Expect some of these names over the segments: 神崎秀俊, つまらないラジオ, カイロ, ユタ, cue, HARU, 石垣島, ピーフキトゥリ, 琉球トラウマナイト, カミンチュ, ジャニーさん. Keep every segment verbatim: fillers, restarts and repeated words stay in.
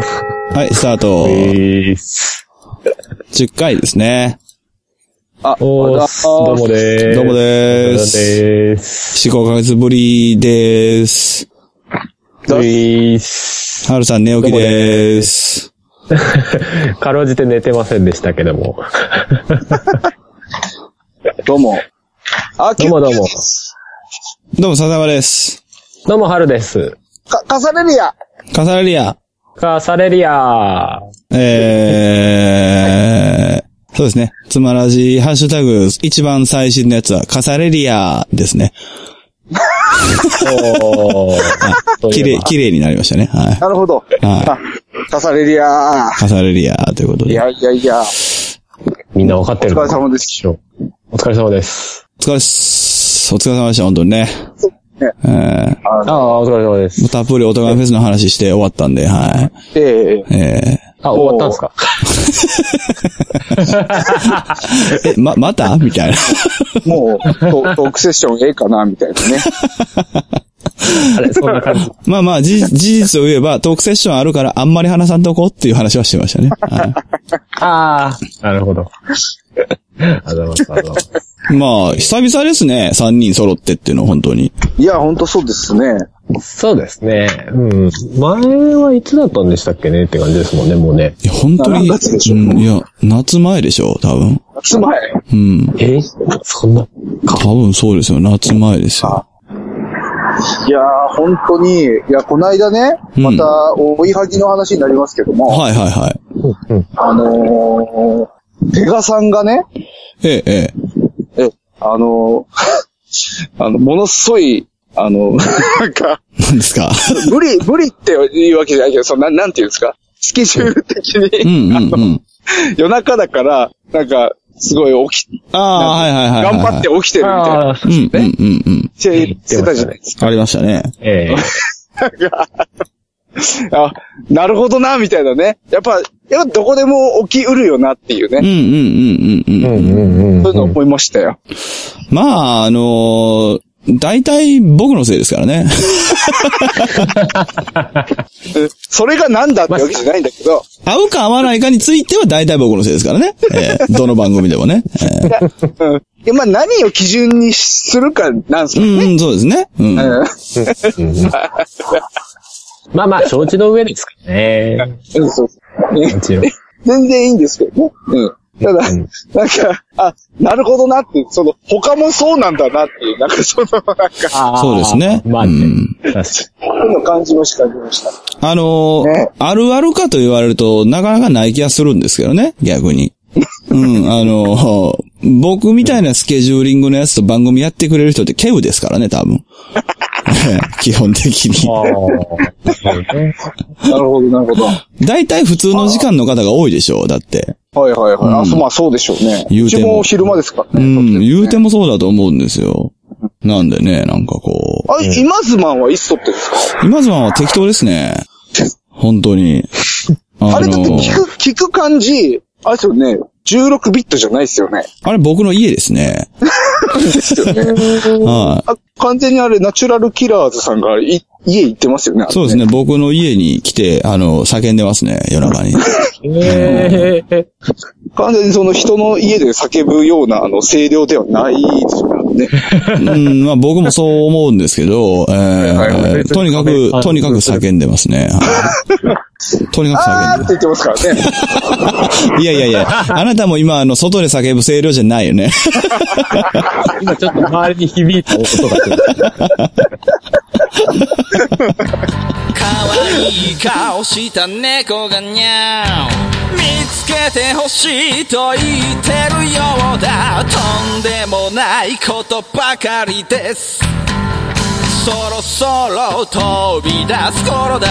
はい、スタート。じゅっかいですね。あ、おー、どうもでーす。どうもでーす。よん、ごかげつぶりでーす。どうーす。はるさん寝起きでーす。かろうじて寝てませんでしたけども。どうも。あ、どうもどうも。どうも、ささまです。どうも、はるです。か、カサレリア。カサレリア。カサレリア。えー、そうですね。つまらじ、ハッシュタグ、一番最新のやつは、カサレリアですね。おー。綺麗、綺麗になりましたね。はい。なるほど。はい。カサレリア。カサレリア、ということで。いやいやいや。みんなわかってる。お疲れ様です。お疲れ様です。お疲れす。お疲れ様でした、本当にね。ね、えー、ああ、お疲れ様です。たっぷりお互いフェスの話して終わったんで、はい。えー、えー。あ、終わったんですかえ、ま、またみたいな。もうト、トークセッションええかなみたいなね。あれ、そんな感じ。まあまあ、事実を言えば、トークセッションあるからあんまり話さんとこうっていう話はしてましたね。はい、ああ、なるほど。あざます、あざます。まあ、久々ですね。さんにん揃ってっていうのは本当に。いや、本当そうですね。そうですね。うん。前はいつだったんでしたっけねって感じですもんね、もうね。いや、本当に。夏でしょ、うん、いや、夏前でしょ、多分。夏前？うん。え？そんな。多分そうですよ。夏前ですよ。いやー、本当に、いや、この間ね、また、追いはぎの話になりますけども。うん、はいはいはい。うんうん、あのー、ペガさんがね、ええ、ええ、え、あの、あの、ものすごい、あの、なんか、何ですか無理、無理っていうわけじゃないけど、その、なん、なんていうんですかスケジュール的に、うん、あの、うんうん、夜中だから、なんか、すごい起き、ああ、はいはいはい。頑張って起きてるみたいな。そうですね。うん、うん、うん。って言ってたじゃないですか。ありましたね。ええ。なんか、あ、なるほどな、みたいなね。やっぱ、やっぱどこでも起きうるよなっていうね。うんうんうんうんうん。そういうの思いましたよ。まあ、あのー、大体僕のせいですからね。それがなんだってわけじゃないんだけど。合うか合わないかについては大体僕のせいですからね。えー、どの番組でもね。えーうんいやまあ、何を基準にするかなんすかね。うん、そうですね。うん。まあまあ、承知の上ですからね。そうそうそうね、全然いいんですけどね。うん。ただ、うん、なんか、あ、なるほどなって、その、他もそうなんだなっていう、なんかその、なんか。そうですね。まあね。うん、確かに。そういうの感じもしかありました。あのーね、あるあるかと言われると、なかなかない気がするんですけどね、逆に。うん、あのー、僕みたいなスケジューリングのやつと番組やってくれる人ってケウですからね、多分。基本的に。なるほど、なるほど。大体普通の時間の方が多いでしょう、だって。はいはいはい。うん、あそまあそうでしょうね。言うても。うちも昼間ですからね。うん、言うてもそうだと思うんですよ。なんでね、なんかこう。あ、うん、今ズマンはいつ撮ってるんですか？今ズマンは適当ですね。本当に。あのー、あれだって聞く、聞く感じ、あれですよね。じゅうろくビットじゃないですよね。あれ僕の家ですね。ですよね。はい、あ。完全にあれナチュラルキラーズさんがい家行ってますよ ね, ね。そうですね。僕の家に来てあの叫んでますね夜中に。へー。完全にその人の家で叫ぶようなあの声量ではないですよね。うん。まあ僕もそう思うんですけど、えーはいはいはい、とにかくとにかく叫んでますね。とにかく叫んで。あーって言ってますからね。いやいやいや。あなたも今あの外で叫ぶ声量じゃないよね。今ちょっと周りに響いた音がする。可愛い顔した猫がニャー見つけてほしいと言ってるようだ。とんでもないことばかりです。そろそろ飛び出す頃だ。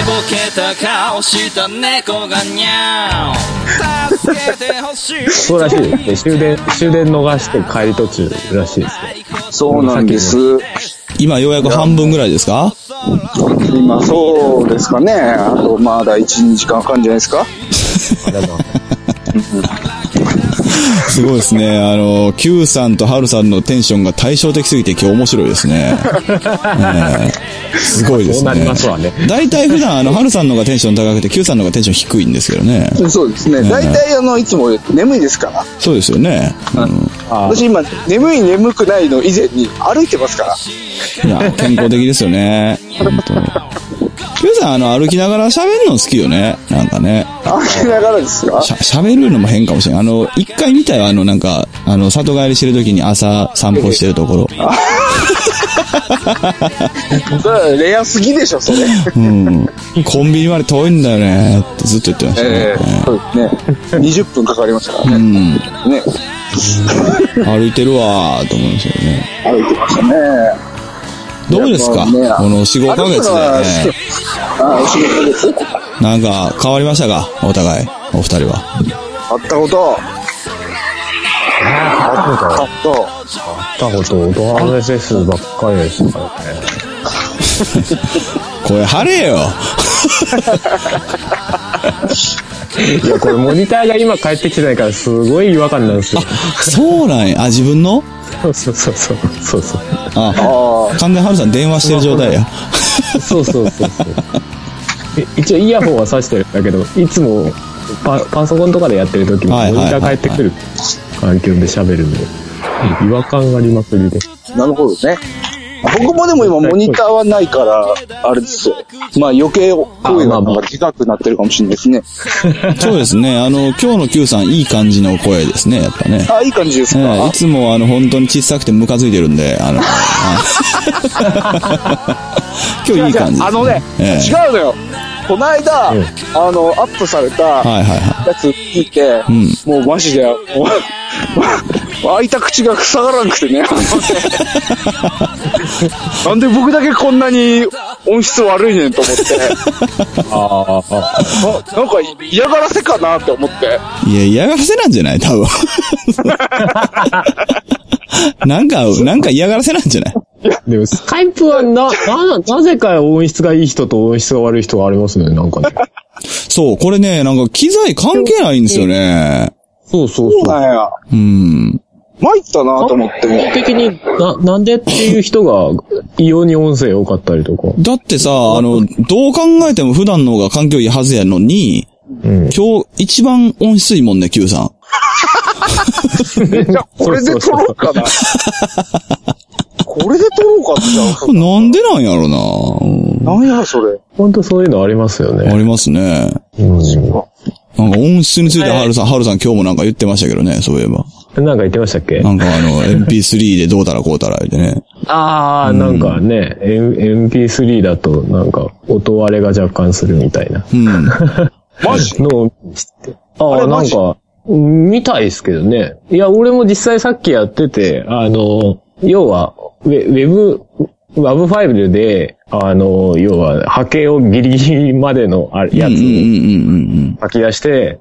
ボケた顔した猫がニャー助けてほしい。そうらしいですね。終電終電逃して帰り途中らしいですね。そうなんです。今ようやく半分ぐらいですか？今そうですかね。あとまだいち、にじかんかかるんじゃないですか？すごいですね。あの Q さんとハルさんのテンションが対照的すぎて今日面白いですね。えー、すごいですね。そうなりますわね。大体普段あのハルさんの方がテンション高くて Q さんの方がテンション低いんですけどね。そうですね。大体あのいつも眠いですから。そうですよね。うん、私今眠い眠くないの以前に歩いてますから。いや健康的ですよね。本当に。Q さんあの歩きながら喋るの好きよね。なんかね。歩きながらですか？喋るのも変かもしれない。あの一回見たよ、あのなんかあの里帰りしてる時に朝散歩してるところ。レアすぎでしょそれ。うん。コンビニまで遠いんだよねってずっと言ってましたね。えー、そうですね。にじゅっぷんかかりましたからね。うん。ね。歩いてるわーと思いましたよね。歩いてましたね。どうですか、ね、このよん、ごかげつで、ね、あよん、ごかげつなんか変わりましたか、お互いお二人は。あったことあったことあったことお友達ですばっかりですからね。声張れよ。いやこれモニターが今帰ってきてないからすごい違和感なんですよ。あ、そうなんや。あ、自分のそうそうそうそうそうそう。ああ、完全にハルさん電話してる状態や。そうそうそうそう。一応イヤホンは挿してるんだけど、いつも パ, パソコンとかでやってる時にモニター帰ってくる環境で喋るんで、違和感がありまくりで。なるほどね。僕もでも今モニターはないからあれですよ。まあ余計声がでかくなってるかもしれないですね。そうですね。あの今日の Q さんいい感じの声ですね、やっぱね。あ、いい感じですか。えー、いつもあの本当に小さくてムカついてるんで、あの今日いい感じです、ね。あのね、えー、違うのよ。この間、うん、あのアップされたやつ聞いて、はいはいはい、うん、もうマジで。開いた口が塞がらなくてね。なんで僕だけこんなに音質悪いねんと思って。ああ、なんか嫌がらせかなって思って。いや、嫌がらせなんじゃない多分。なんか、なんか嫌がらせなんじゃない。でもスカイプはな、な、なぜか音質がいい人と音質が悪い人がありますね、なんかね。そう、これね、なんか機材関係ないんですよね。そうそうそう。そうなんや。うん。参ったなと思って。基本的にな、なんでっていう人が異様に音声多かったりとか。だってさ、あの、どう考えても普段の方が環境いいはずやのに、うん、今日一番音質いいもんね、Q さん。じゃあ、これで撮ろうかな。これで撮ろうかって。なんでなんやろな。なんやそれ。ほんとそういうのありますよね。ありますね。うん。なんか音質についてハルさん、ハルさん今日もなんか言ってましたけどね、そういえば。なんか言ってましたっけ？なんかあの、エムピースリー でどうたらこうたら言ってね。ああ、うん、なんかね、エムピースリー だとなんか音割れが若干するみたいな。うん。マジの、ああ、なんか、見たいですけどね。いや、俺も実際さっきやってて、あの、要は、ウェブ、ウェブファイルで、あの、要は、波形をギリギリまでのやつを書き出して、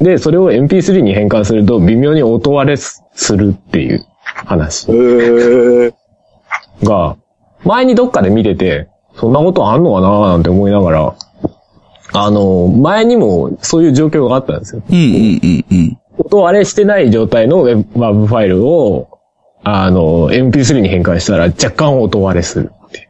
で、それを エムピースリー に変換すると微妙に音割れするっていう話。が、前にどっかで見てて、そんなことあんのかなーなんて思いながら、あの、前にもそういう状況があったんですよ。うんうんうんうん、音割れしてない状態のウェブファイルを、あの、エムピースリー に変換したら若干音割れするって。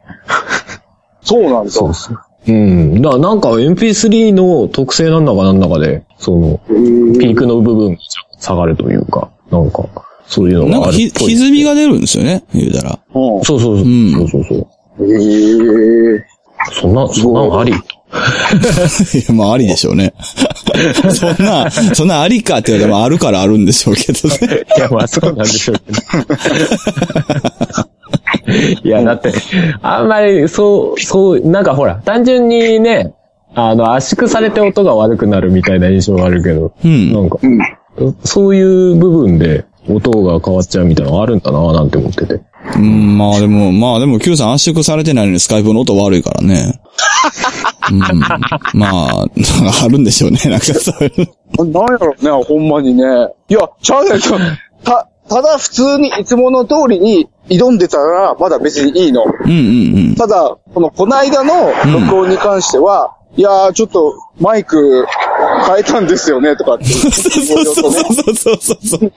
そうなんだ。そうそう。うん。だからなんか エムピースリー の特性なんだかなんだかで、その、ピークの部分が下がるというか、なんか、そういうのがあるっぽい。なんかひ、歪みが出るんですよね、言うたら。そうそうそう。うん、そうそうそう。へぇー。そんな、そんなのあり？いや、まあ、ありでしょうね。そんな、そんなありかって言われてもあるからあるんでしょうけどね。いや、まあ、そうなんでしょうけど。いや、だって、あんまり、そう、そう、なんかほら、単純にね、あの、圧縮されて音が悪くなるみたいな印象があるけど、うん、なんか、うん、そういう部分で音が変わっちゃうみたいなのがあるんだな、なんて思ってて。うん、まあでも、まあでも、Q さん圧縮されてないのにスカイプの音悪いからね。うん、まあ、あるんでしょうね、なんかそういう。なんやろね、ほんまにね。いや、ちゃうねん、た、ただ普通にいつもの通りに挑んでたら、まだ別にいいの。うんうんうん。ただ、この、こないだの録音に関しては、うん、いやー、ちょっと、マイク、変えたんですよねとかってそうそうそうそうそう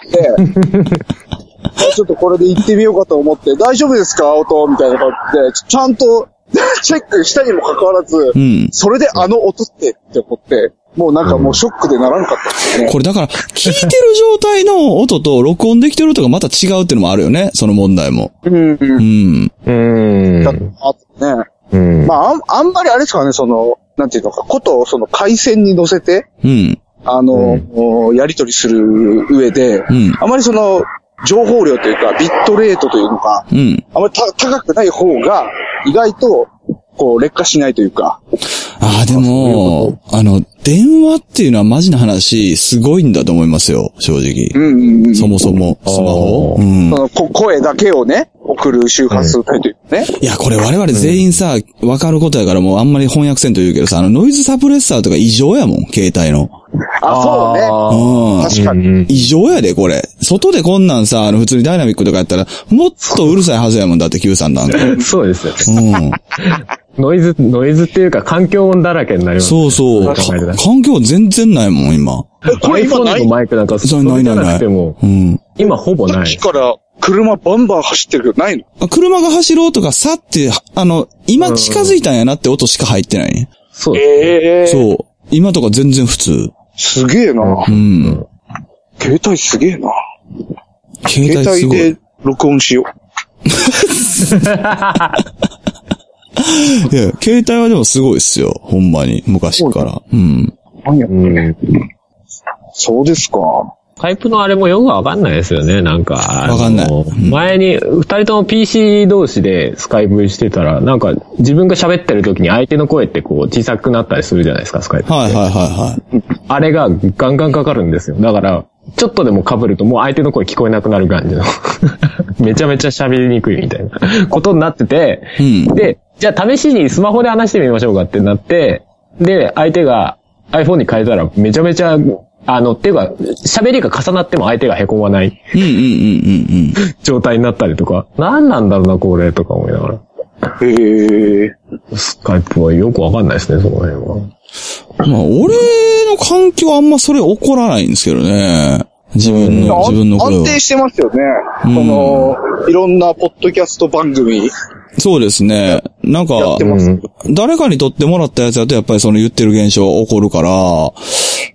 ちょっとこれで行ってみようかと思って大丈夫ですか音みたいな感じで ち, ちゃんとチェックしたにもかかわらず、うん、それであの音ってって思ってもうなんかもうショックでならなかったですね。これだから聞いてる状態の音と録音できてる音がまた違うっていうのもあるよね。その問題も。うんうんうん。だあね。うん。まあ あ, あんまりあれですかね。そのなんていうのかことをその回線に乗せて、うん、あの、うん、やり取りする上で、うん、あまりその情報量というかビットレートというのか、うん、あまり高くない方が意外と。こう劣化しないというか。ああでもあの電話っていうのはマジな話すごいんだと思いますよ正直。うんうんうん、そもそもスマホ、うん、その声だけをね送る周波数帯というね、うん。いやこれ我々全員さわかることやからもうあんまり翻訳せんと言うけどさあのノイズサプレッサーとか異常やもん携帯の。あそうね。確かに異常やでこれ。外でこんなんさあの普通にダイナミックとかやったらもっとうるさいはずやもんだってQさんなんか。そうですよ。うん。ノイズ、ノイズっていうか環境音だらけになります、ね。そうそう。環境音全然ないもん、今。これ今ない。iPhone のマイクなんかそうないないない。うん、今ほぼない。さっきから車バンバン走ってるけどないの？車が走ろうとかさって、あの、今近づいたんやなって音しか入ってない、ねうん、そうです、ね。そう。今とか全然普通。すげえな。うん。携帯すげえな。携帯すごい。携帯で録音しよう。いや、携帯はでもすごいっすよ。ほんまに。昔から。うん。何やってね。そうですか。タイプのあれもよくわかんないですよね。なんか。わかんない。うん、前に、二人とも ピーシー 同士でスカイブしてたら、なんか自分が喋ってる時に相手の声ってこう小さくなったりするじゃないですか、スカイブ。はいはいはいはい。あれがガンガンかかるんですよ。だから、ちょっとでも被るともう相手の声聞こえなくなる感じの。めちゃめちゃ喋りにくいみたいなことになってて、うん、で、じゃあ試しにスマホで話してみましょうかってなって、で、相手が iPhone に変えたらめちゃめちゃ、あの、っていうか、喋りが重なっても相手が凹まない状態になったりとか、なんなんだろうな、これ、とか思いながら。へぇー。スカイプはよくわかんないですね、その辺は。まあ、俺の環境あんまそれ起こらないんですけどね。自分の、自分の声は。安定してますよね。うん、その、いろんなポッドキャスト番組。そうですね。なんか、誰かに撮ってもらったやつだとやっぱりその言ってる現象が起こるから、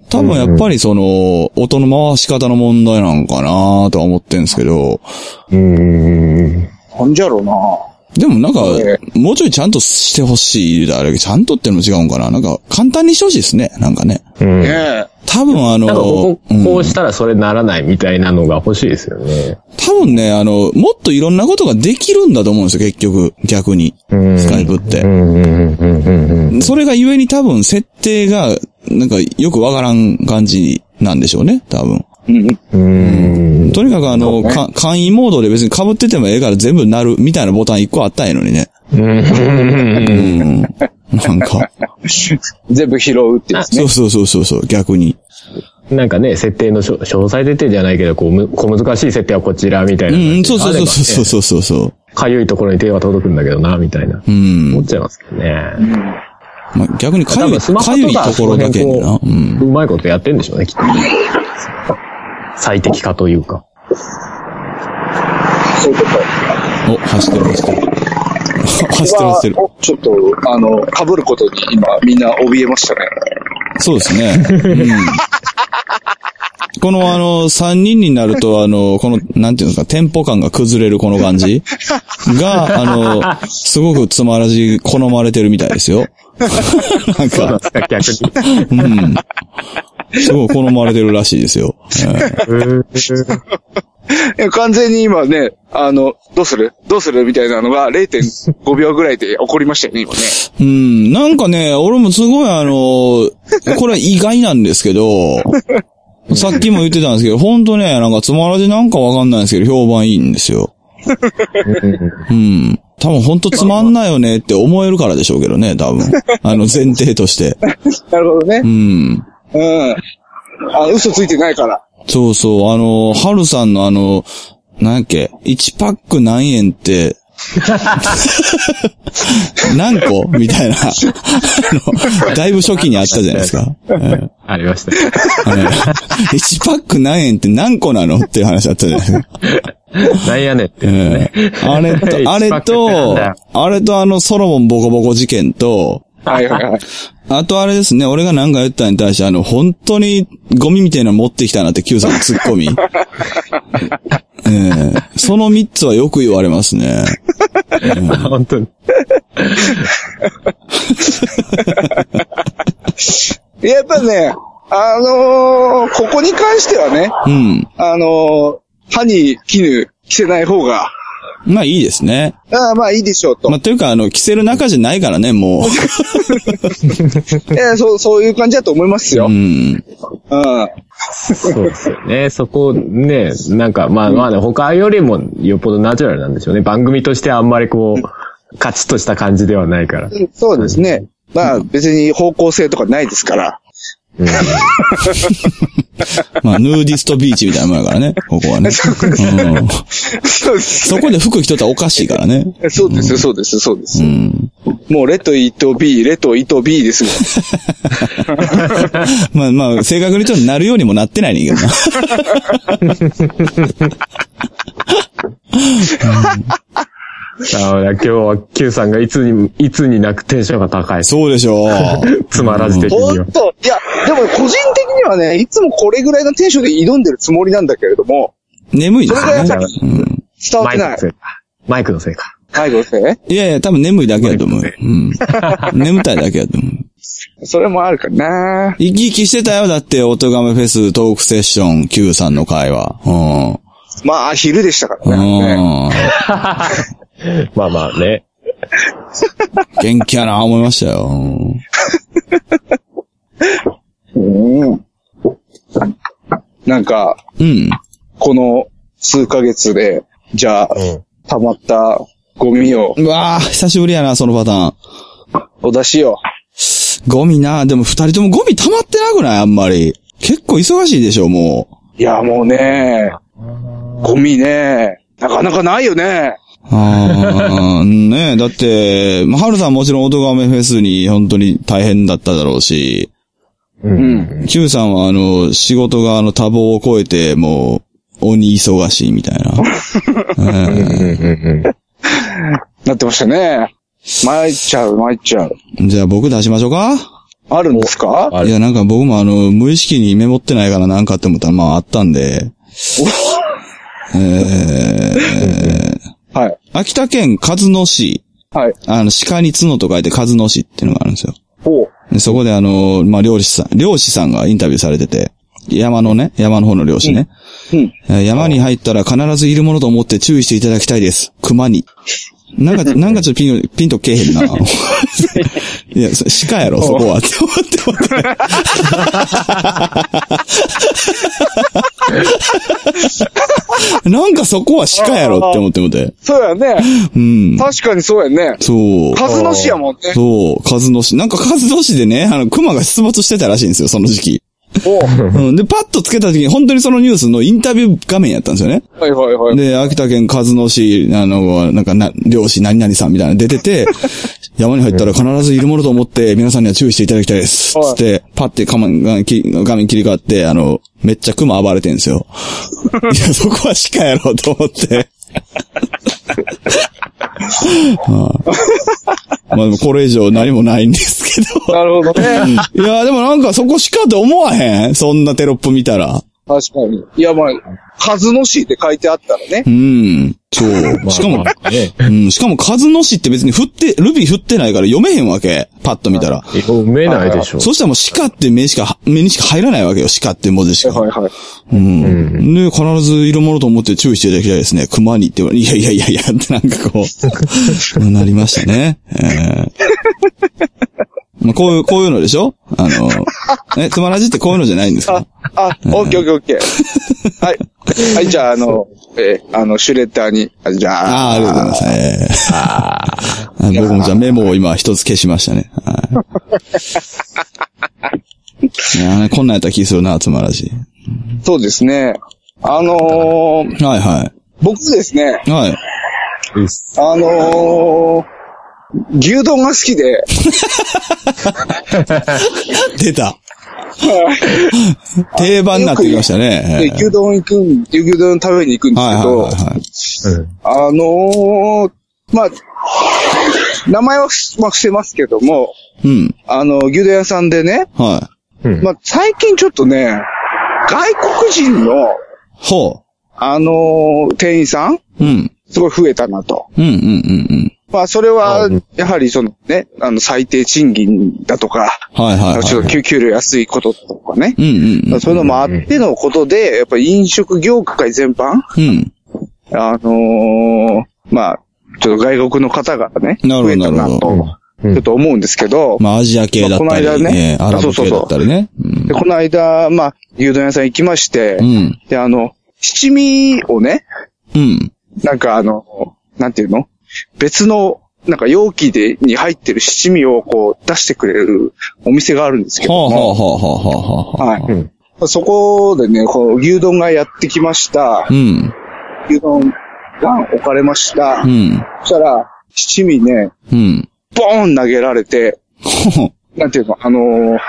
多分やっぱりその、音の回し方の問題なんかなとは思ってんですけど。うーん。なんじゃろうなでもなんか、もうちょいちゃんとしてほしいだけちゃんとってのも違うんかななんか、簡単にしてほしいですね。なんかね。うん。多分あの、こう、こうしたらそれならないみたいなのが欲しいですよね。多分ね、あの、もっといろんなことができるんだと思うんですよ、結局。逆に。スカイプって。それがゆえに多分設定が、なんかよくわからん感じなんでしょうね、多分。うん、とにかくあの、ね、簡易モードで別に被っててもええから全部鳴るみたいなボタン一個あったんやのにね。うん、なんか。全部拾うってですね。そうそうそうそう、逆に。なんかね、設定の詳細設定じゃないけど、こう、小難しい設定はこちらみたいな。うん、そうそうそうそうそうそうそう。かゆいところに手が届くんだけどな、みたいな。うん。思っちゃいますけどね。うんまあ、逆にかゆい、かゆいところだけにな。うん。うまいことやってんでしょうね、きっと。最適化というか。そういうことお、走ってる、走ってる。走ってる、走ってる。ちょっと、あの、被ることに今、みんな怯えましたね。そうですね。うん、この、あの、さんにんになると、あの、この、なんていうんですか、テンポ感が崩れるこの感じが、あの、すごくつまらじ、好まれてるみたいですよ。なんか、逆に。うん。すごい好まれてるらしいですよ。えー、完全に今ね、あの、どうするどうするみたいなのが れいてんごびょうぐらいで起こりましたよね、今ね。うん、なんかね、俺もすごいあの、これは意外なんですけど、さっきも言ってたんですけど、ほんとね、なんかつまらでなんかわかんないんですけど、評判いいんですよ。うん。多分ほんとつまんないよねって思えるからでしょうけどね、多分。あの、前提として。なるほどね。うん。うん。あ、嘘ついてないから。そうそう。あの、ハルさんのあの、なんやっけ、いちパック何円って、何個みたいなあの。だいぶ初期にあったじゃないですか。うん、ありました。いちパック何円って何個なのっていう話あったじゃないですか。なんやねって、ねうん。あれと、あれと、あれとあのソロモンボコボコ事件と、はいはいはい。あとあれですね、俺が何か言ったに対して、あの、本当にゴミみたいなの持ってきたなって Q さんのツッコミ。えー、その三つはよく言われますね。うん、本当に。やっぱね、あのー、ここに関してはね、うん、あのー、歯に絹着せない方が、まあいいですね。ああまあいいでしょうと。まあというかあの着せる中じゃないからねもう。えー、そうそういう感じだと思いますよ。うん。ああ。そうですよね。そこねなんかまあまあ、ね、他よりもよっぽどナチュラルなんでしょうね。番組としてあんまりこうカチッとした感じではないから。うん、そうですね。まあ別に方向性とかないですから。うん、まあ、ヌーディストビーチみたいなもんやからね、ここはね。うん、そうです、ね。そこで服着とったらおかしいからね。そうです、そうです、そうです。うん、もう、レとイと B、レとイと B ですもん。まあまあ、正確に言うとなるようにもなってないねんけどな。うんあ今日は Q さんがいつに、いつになくテンションが高い。そうでしょう。つまらず的には。ほんと。いや、でも個人的にはね、いつもこれぐらいのテンションで挑んでるつもりなんだけれども。眠いですね。それがやっぱり伝わってない。うん、マイクのせいか。マイクのせいね。いやいや、多分眠いだけだと思う。うん、眠たいだけだと思う。それもあるかな。生き生きしてたよ。だって、おとがめフェストークセッション Q さんの会は。うんまあ、昼でしたからね。うんまあまあね。元気やなぁ思いましたよ。うん、なんか、うん、この数ヶ月で、じゃあ、うん、溜まったゴミを。うわぁ、久しぶりやな、そのパターン。お出しよ。ゴミなぁ、でも二人ともゴミ溜まってなくないあんまり。結構忙しいでしょ、もう。いや、もうねゴミね、なかなかないよね。ああ、ねえ、だって、まあ、はるさんもちろんおとがめフェスに本当に大変だっただろうし、うん。Q さんはあの、仕事があの多忙を超えて、もう、鬼忙しいみたいな。なってましたね。参っちゃう、参っちゃう。じゃあ僕出しましょうか？あるんですか？いや、なんか僕もあの、無意識にメモってないからなんかって思ったら、まああったんで、えー、はい。秋田県鹿角市。はい。あの、鹿に角と書いて鹿角市っていうのがあるんですよ。ほう。で、そこであの、まあ、漁師さん、漁師さんがインタビューされてて、山のね、山の方の漁師ね。うん。うん、山に入ったら必ずいるものと思って注意していただきたいです。熊に。なんか、なんかちょっとピン、ピンとけえへんな。いや、鹿やろ、そこは。って思って思って。なんかそこは鹿やろって思って思って。そうやね。うん。確かにそうやね。そう。カズノシやもんね。そう、カズノシ。なんかカズノシでね、あの、熊が出没してたらしいんですよ、その時期。おうん、で、パッとつけた時に本当にそのニュースのインタビュー画面やったんですよね。はいはいはい。で、秋田県鹿角市、あの、なんかな、漁師何々さんみたいなの出てて、山に入ったら必ずいるものと思って皆さんには注意していただきたいです。つって、パッて画面切り替わって、あの、めっちゃ熊暴れてるんですよ。いや、そこは鹿やろと思って。はあ、まあでもこれ以上何もないんですけど。なるほどね。いやでもなんかそこしかって思わへんそんなテロップ見たら。確かに。いやまあ、数の市って書いてあったらね。うん。そう。しかも、うん、しかも数の市って別に振って、ルビー振ってないから読めへんわけ。パッと見たら。はい、読めないでしょ。そしたらもう鹿って目しか、目にしか入らないわけよ。鹿って文字しか。はいはい。うん。うん、で、必ずいるものと思って注意していただきたいですね。熊にって言われ、いやいやいやいやってなんかこう、なりましたね。えーまあ、こういう、こういうのでしょあの、え、つまらじってこういうのじゃないんですかあ、あ、オッケーオッケーオッケー。はい。はい、じゃあ、あの、えー、あの、シュレッダーに、あじゃあ。ああ、ありがとうございます。ああ。僕もじゃあメモを今一つ消しましたね。はい。いやこんなんやった気するな、つまらじ。そうですね。あのー、はいはい。僕ですね。はい。あのー、牛丼が好きで。出た。定番になってきましたね。牛丼行く、牛丼食べに行くんですけど、あのー、まあ、名前はまあ、伏せますけども、うん、あの、牛丼屋さんでね、はいうん、まあ、最近ちょっとね、外国人の、ほう。あのー、店員さん、うん、すごい増えたなと。うんうんうんうん。まあ、それは、やはり、そのね、あの、最低賃金だとか、はいはいはい、ちょっと給料安いこととかね、うんうんうん、そういうのもあってのことで、やっぱり飲食業界全般、うん、あのー、まあ、ちょっと外国の方がね、増えたなと、ちょっと思うんですけど、まあ、アジア系だったり、ね、アラブ系だったりね。で、この間、まあ、牛丼屋さん行きまして、うん、で、あの、七味をね、うん、なんかあの、なんていうの？別の、なんか容器で、に入ってる七味をこう出してくれるお店があるんですけども。はい。そこでね、こう牛丼がやってきました。うん、牛丼が置かれました。うん、そしたら、七味ね、うん、ボーン投げられて、なんていうの、あのー、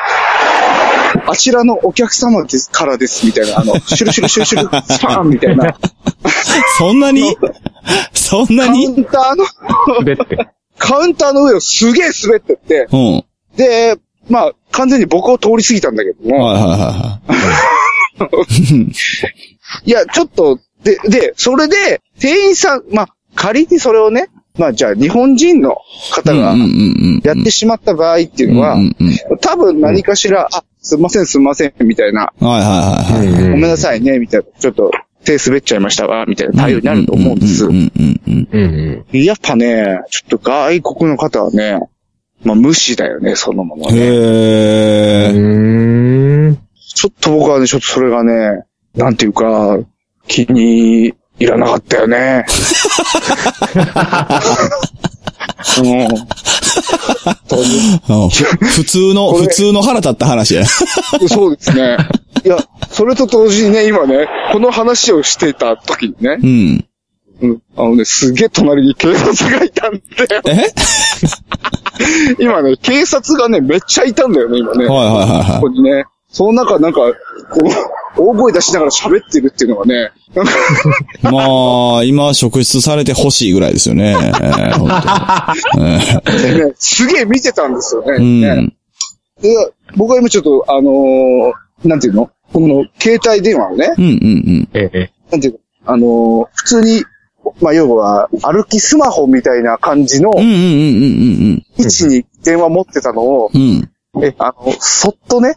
あちらのお客様ですからですみたいな、あのシュルシュルシュルシュルスパーンみたいな。そんなにそんなにカウンターの滑ってカウンターの上をすげえ滑ってって、うん、でまあ完全に僕を通り過ぎたんだけども、はいはいはい、いやちょっとででそれで店員さんまあ仮にそれをね。まあじゃあ日本人の方がやってしまった場合っていうのは、多分何かしら、あ、すいませんすいませんみたいな、はいはいはい、ごめんなさいねみたいな、ちょっと手滑っちゃいましたわみたいな対応になると思うんです。やっぱね、ちょっと外国の方はね、まあ無視だよね、そのままね。へー。ちょっと僕はね、ちょっとそれがね、なんていうか、気に、いらなかったよね。普通の、普通の腹立った話や。そうですね。いや、それと同時にね、今ね、この話をしてた時にね、うん。うん、あのね、すげえ隣に警察がいたんだよ。え今ね、警察がね、めっちゃいたんだよね、今ね。はいはいはい、はい。ここにね、その中なんか、こう、大声出しながら喋ってるっていうのがね。まあ、今、職質されてほしいぐらいですよね。本当にね、すげえ見てたんですよね。うん、ねで僕は今ちょっと、あのー、なんていうのこの携帯電話をね。うんうんうん。なんていうのあのー、普通に、まあ、要は、歩きスマホみたいな感じの、位置に電話持ってたのを、うん、えあのそっとね、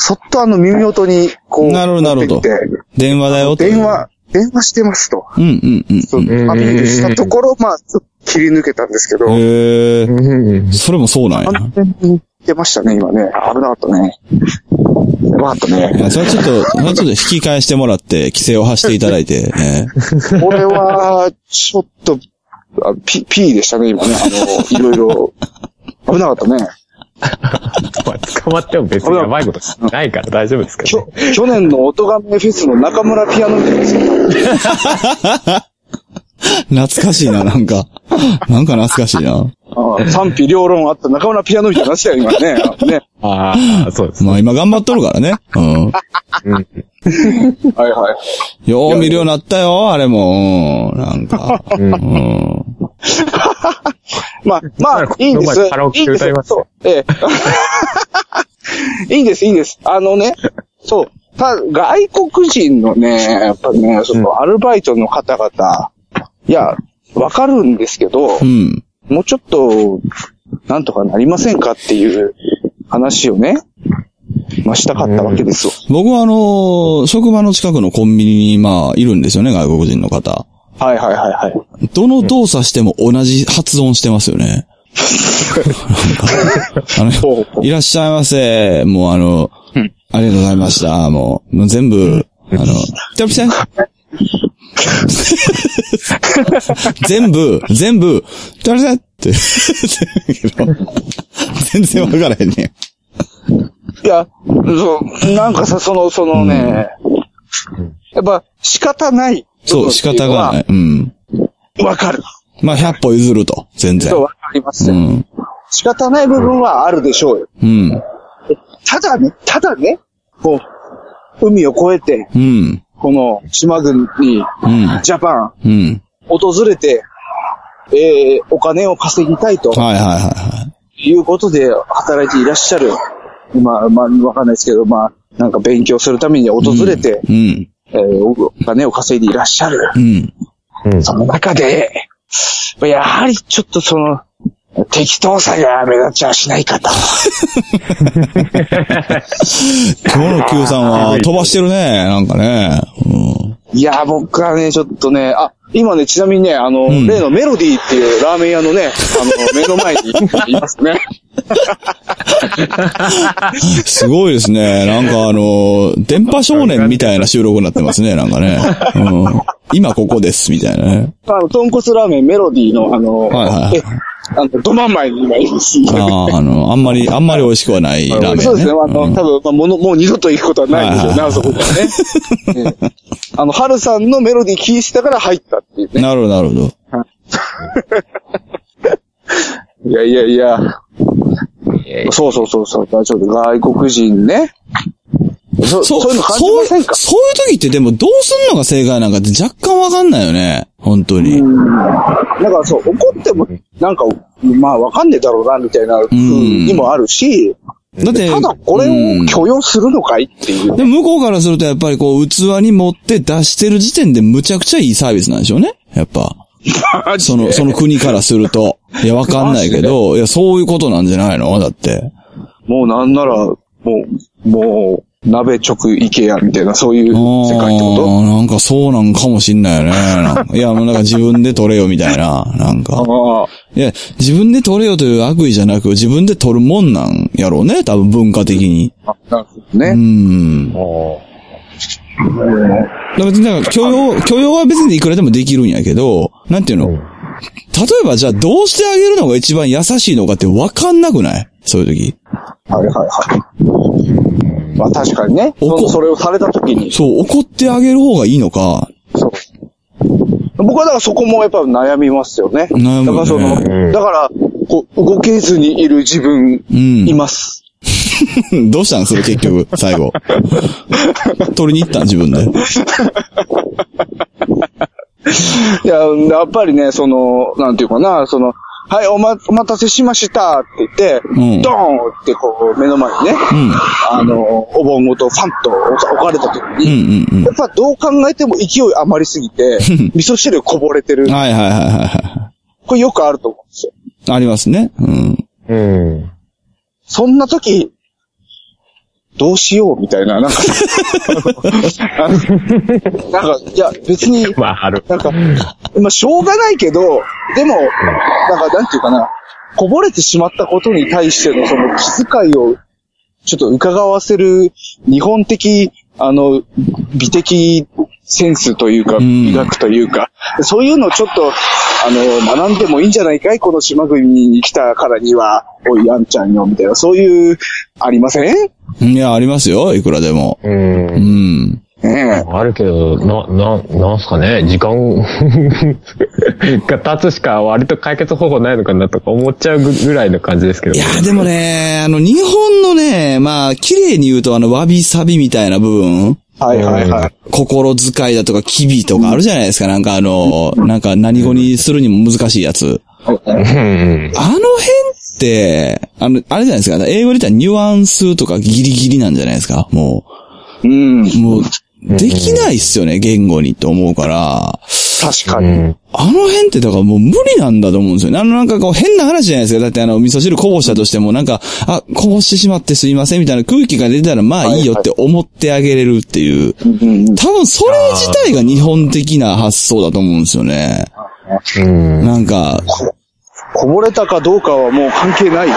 そっとあの耳元に、こう。なるほど、なるほど。電話だよって。電話、電話してますと。うんうんうん。そう、アピールしたところ、まあ、切り抜けたんですけど。へー。それもそうなんや。完全に出ましたね、今ね。危なかったね。危なかったね。それはちょっと、それはちょっと引き返してもらって、規制を発していただいて。これは、ちょっと、P、P でしたね、今ね。あの、いろいろ。危なかったね。捕まっても別にやばいことないから大丈夫ですから、ね、去年の音亀フェスの中村ピアノみたいですよ。懐かしいな、なんか。なんか懐かしいな。ああ賛否両論あった中村ピアノみたいな話だよ、今ね。ねああ、そうです、ね。まあ今頑張っとるからね。うん。はいはい。よう見るようになったよ、あれも。なんか。うんうんまあ、まあ、いいんです。カラオケ歌います。そう。ええ。いいんです、いいんです。あのね、そう。た外国人のね、やっぱね、そのアルバイトの方々、いや、わかるんですけど、うん、もうちょっと、なんとかなりませんかっていう話をね、まあ、したかったわけですよ。僕はあの、職場の近くのコンビニに、まあ、いるんですよね、外国人の方。はいはいはいはい。どの動作しても同じ発音してますよね。あの、いらっしゃいませ。もうあの、うん、ありがとうございました。もう、もう全部、あの、キャプテン全部、全部、キャプテンって言って全然わからへんね。いや、そう、なんかさ、その、そのね、うん、やっぱ仕方ない。そう、仕方がない。うん。わかる。まあ、百歩譲ると、全然。そう、わかりますよ、うん。仕方ない部分はあるでしょうよ。うん。ただね、ただね、こう、海を越えて、うん、この島国に、うん、ジャパン、うん、訪れて、えー、お金を稼ぎたいと。はいはいはい、はい。いうことで働いていらっしゃる。まあ、まあ、わかんないですけど、まあ、なんか勉強するために訪れて、うんうんえー、お金を稼いでいらっしゃる。うんうん、その中で、やはりちょっとその、適当さが目立っちゃしないかと。今日の Q さんは飛ばしてるね、なんかね。うん、いや、僕はね、ちょっとね、あ、今ね、ちなみにね、あの、うん、例のメロディーっていうラーメン屋のね、あの、目の前にいますね。すごいですね。なんかあの、電波少年みたいな収録になってますね、なんかね。うん、今ここです、みたいなね。あの、豚骨ラーメンメロディーのあの、はいはいはい、あの、ど真ん前に今います、ね。ああ、あの、あんまり、あんまり美味しくはないラーメン、ね。そうですね。あの、うん、多分、まあ、もの、もう二度と行くことはないんですよね、あそこでね。ねあの、春さんのメロディー聴いてたから入ったっていうね。なるほど、なるほど。いやいやいや。そうそうそうそう。ちょっと外国人ね。そ, そう、そういうの感じませんか？そう、そういう時ってでもどうすんのが正解なんかって若干わかんないよね。本当に。うん。だからそう、怒っても、なんか、まあわかんねえだろうな、みたいな、にもあるし、だって、ただこれを許容するのかいっていう。でも向こうからするとやっぱりこう、器に盛って出してる時点でむちゃくちゃいいサービスなんでしょうね。やっぱ。その、その国からすると。いや、わかんないけど、いや、そういうことなんじゃないのだって。もうなんなら、もう、もう、鍋直イケアみたいな、そういう世界ってこと？なんかそうなんかもしんないよね。いや、もうなんか自分で取れよみたいな、なんか。いや、自分で取れよという悪意じゃなく、自分で取るもんなんやろうね、多分文化的に。あ、なるほどね。うん。だ別になんか許容、許容は別にいくらでもできるんやけど、なんていうの？例えばじゃあどうしてあげるのが一番優しいのかって分かんなくない？そういう時。はいはいはい。まあ確かにね。そ, それをされたときに。そう、怒ってあげる方がいいのか。そう。僕はだからそこもやっぱ悩みますよね。悩む、ね。だからその、うん、だからこう、動けずにいる自分、います。うん、どうしたんそれ結局、最後。取りに行ったん自分で。いや、やっぱりね、その、なんていうかな、その、はい、おま、お待たせしましたって言って、うん、ドーンってこう、目の前にね、うん、あの、お盆ごとファンと置かれた時に、うんうんうん、やっぱどう考えても勢い余りすぎて、味噌汁こぼれてる。はいはいはいはい。これよくあると思うんですよ。ありますね。うん。うん。そんな時、どうしようみたいな、なんか、あのなんか、いや、別に、まあ、ある。なんか、まあ、しょうがないけど、でも、なんか、なんていうかな、こぼれてしまったことに対してのその気遣いを、ちょっと伺わせる、日本的、あの、美的センスというか、美学というか、そういうのをちょっと、あの、学んでもいいんじゃないかいこの島国に来たからには、おい、あんちゃんよ、みたいな、そういう、ありません？いや、ありますよ、いくらでも。うん。うん。ね、あるけど、な、な、なんすかね、時間が経つしか割と解決方法ないのかなとか思っちゃうぐらいの感じですけど、ね。いや、でもね、あの、日本のね、まあ、綺麗に言うと、あの、わびさびみたいな部分。はいはいはい。心遣いだとか、機微とかあるじゃないですか、なんかあの、なんか何語にするにも難しいやつ。あの辺って、あの、あれじゃないですか、英語で言ったらニュアンスとかギリギリなんじゃないですか、もう。うん。もう、できないっすよね、言語にと思うから。確かに。あの辺ってだからもう無理なんだと思うんですよね。あのなんかこう変な話じゃないですか。だってあの味噌汁こぼしたとしてもなんか、あ、こぼしてしまってすいませんみたいな空気が出たらまあいいよって思ってあげれるっていう。多分それ自体が日本的な発想だと思うんですよね。なんか、こぼれたかどうかはもう関係ない。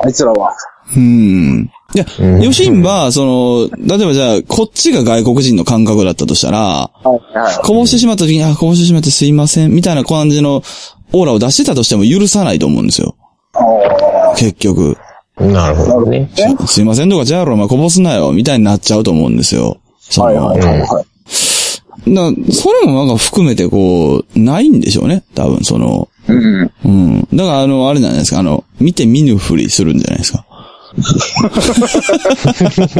あいつらは。うん。いや、ヨシンは、その、例えばじゃあ、こっちが外国人の感覚だったとしたら、はいはい、こぼしてしまった時に、あ、こぼしてしまってすいません、みたいな感じのオーラを出してたとしても許さないと思うんですよ。結局。なるほどね。すいませんとか、じゃあ、お前こぼすなよ、みたいになっちゃうと思うんですよ。はいはいはい。だそれもなんか含めてこう、ないんでしょうね。多分その。うん。うん。だからあの、あれなんですか、あの、見て見ぬふりするんじゃないですか。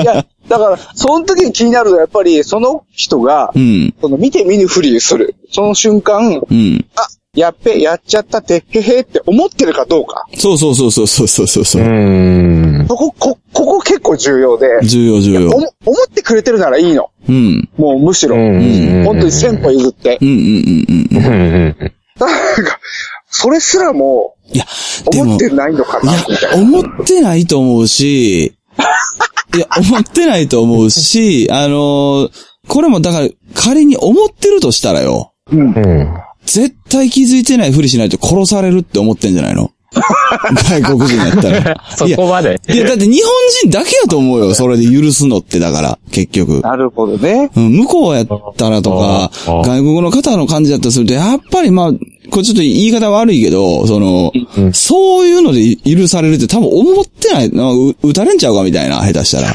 いや、だから、その時に気になるのはやっぱり、その人が、うん、その見て見ぬふりする。その瞬間、うん、あ、やっべ、やっちゃったて、へへって思ってるかどうか。そうそうそうそうそうそうそう。うーん。そこ、こ、ここ結構重要で。重要重要。思ってくれてるならいいの。うん。もうむしろ、うん、本当に先輩譲って。うんうんうんうん。なんか、それすらも、いや、思ってないのかな。いや、思ってないと思うし、いや、思ってないと思うし、あのー、これもだから、仮に思ってるとしたらよ、うん、絶対気づいてないふりしないと殺されるって思ってんじゃないの外国人だったら。そこまで。いや、だって日本人だけやと思うよ、それで許すのって、だから、結局。なるほどね。うん、向こうやったらとか、外国の方の感じだったりすると、やっぱりまあ、これちょっと言い方悪いけど、その、うん、そういうので許されるって多分思ってない、撃たれんちゃうかみたいな、下手したら。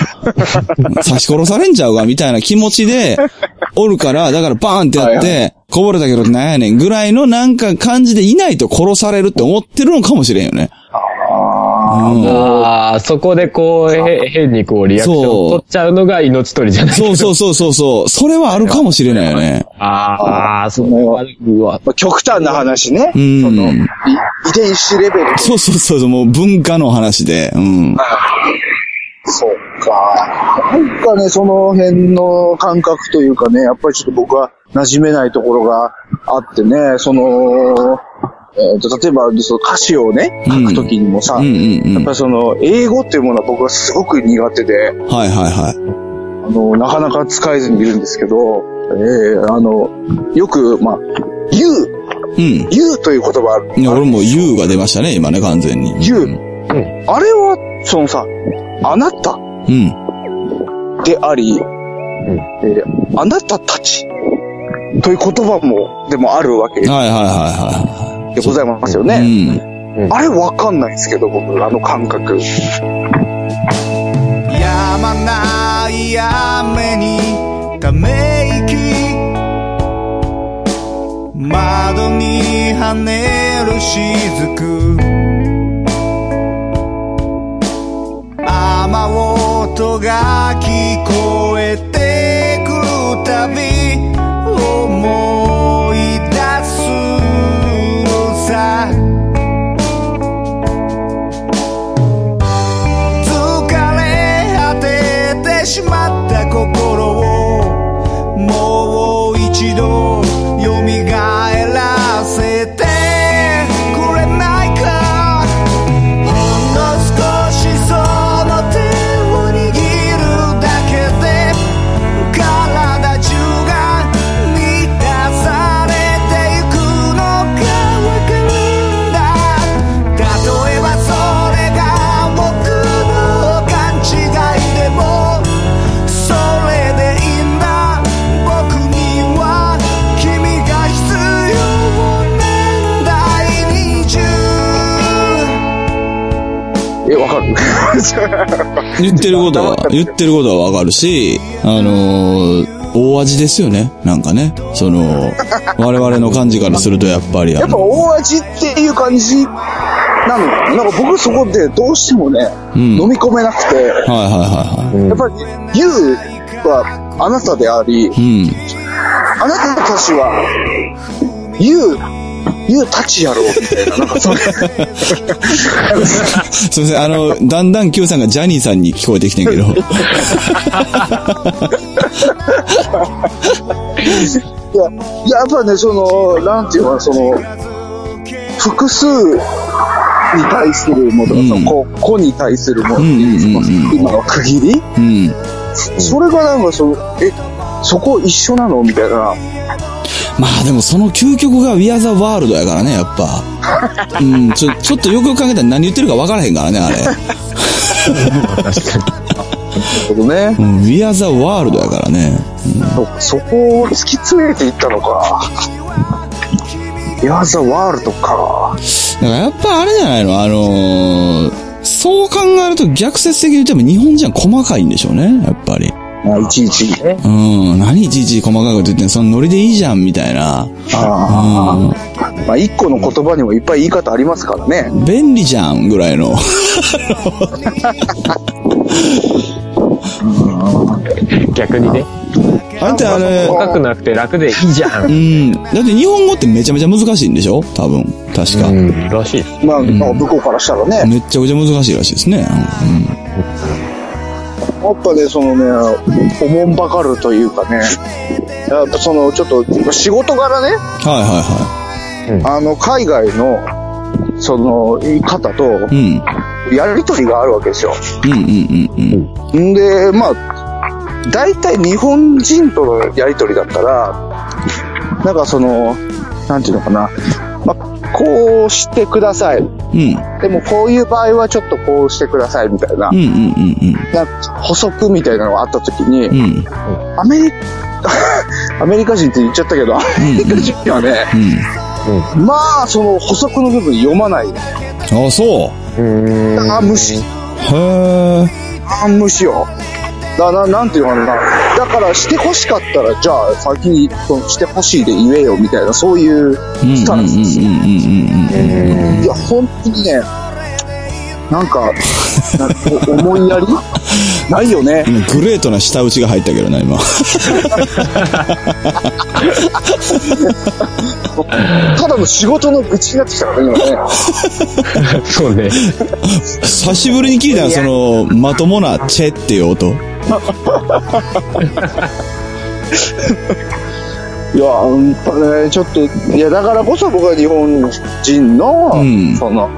刺し殺されんちゃうかみたいな気持ちで、おるから、だからバーンってやって、こぼれたけどなんやねんぐらいのなんか感じでいないと殺されるって思ってるのかもしれんよね。あ、うん、あ、そこでこう、変にこうリアクションを取っちゃうのが命取りじゃないですか。そうそうそうそう。それはあるかもしれないよね。ああ、それはあるわ。極端な話ね。うん。その遺伝子レベル。そうそうそうそう、もう文化の話で。うん。そうか。なんかね、その辺の感覚というかね、やっぱりちょっと僕は馴染めないところがあってね、その、えー、と例えばその歌詞をね、書くときにもさ、うんうんうん、やっぱりその英語っていうものは僕はすごく苦手で、はいはいはい、あのなかなか使えずにいるんですけど、えー、あのよくまあ you、うん、you という言葉ある。いや俺も you が出ましたね今ね完全に。you、うん、あれはそのさあなた、うん、であり、うん、えー、あなたたちという言葉もでもあるわけです。はいはいはいはい。でございますよね、うんうん、あれわかんないですけど僕あの感覚。やまない雨にため息、窓に跳ねる雫、雨音が聞こえてくるたび思い出す。ずっと疲れ果ててしまった心をもう一度よみがえらせてくれないか。ほんの少しその手を握るだけで体中が満たされていくのか。言ってることは言ってることはわかるし、あのー、大味ですよね。なんかね、その我々の感じからするとやっぱりやっぱ大味っていう感じなの。なんか僕そこでどうしてもね、うん、飲み込めなくて、はいはいはいはい、やっぱり You はあなたであり、うん、あなたたちは You。言うたちやろうみたいな、なんかそれ。すいません、あの、だんだん Q さんがジャニーさんに聞こえてきてんけど。いや、やっぱね、その、なんていうか、その、複数に対するもの、うん、こう、個に対するもの、うんうんうん、今の区切り、うん、それがなんかその、え、そこ一緒なのみたいな。まあでもその究極が We are the world やからね、やっぱ。うん、ちょ、ちょっとよくよく考えたら何言ってるか分からへんからね、あれ。確かに。なるほどね。We are the world やからね、うん。そこを突き詰めていったのか。We are the world か。だからやっぱあれじゃないの、あのー、そう考えると逆説的に言っても日本人は細かいんでしょうね、やっぱり。あいちいちね、うん、何いちいち細かく言ってんの、そのノリでいいじゃんみたいな。ああ、うん、まあ一個の言葉にもいっぱい言い方ありますからね。便利じゃんぐらいの逆にね。あんたあれ細かくなくて楽でいいじゃん。うん。だって日本語ってめちゃめちゃ難しいんでしょ？多分確か。うん、らしい。まあ、うん、まあ向こうからしたらね。めっちゃくちゃ難しいらしいですね。うん、やっぱねそのねおもんばかるというかね、やっぱそのちょっと仕事柄ね。はいはいはい。あの海外のその言い方とやりとりがあるわけですよ。うんうんうんうん。んでまあ。だいたい日本人とのやりとりだったら、なんかその、なんていうのかな、まあ、こうしてください。うん。でもこういう場合はちょっとこうしてくださいみたいな、うんうんうんうん。なんか補足みたいなのがあったときに、うん、アメリカ、アメリカ人って言っちゃったけど、アメリカ人はね、うんうん、まあその補足の部分読まない。あ、そう。うーん。あ、無視。へー。あ、無視よ。だな、なんていうのかな。だからして欲しかったらじゃあ先にして欲しいで言えよみたいな、そういうスタンスですよ。いや本当にね、なんか思いやりないよね。グレートな舌打ちが入ったけどな今。ただの仕事の愚痴になってきたからね今ね。そうね。久しぶりに聞いたそのまともなチェっていう音。いややっぱねちょっといやだからこそ僕は日本人の、うん、その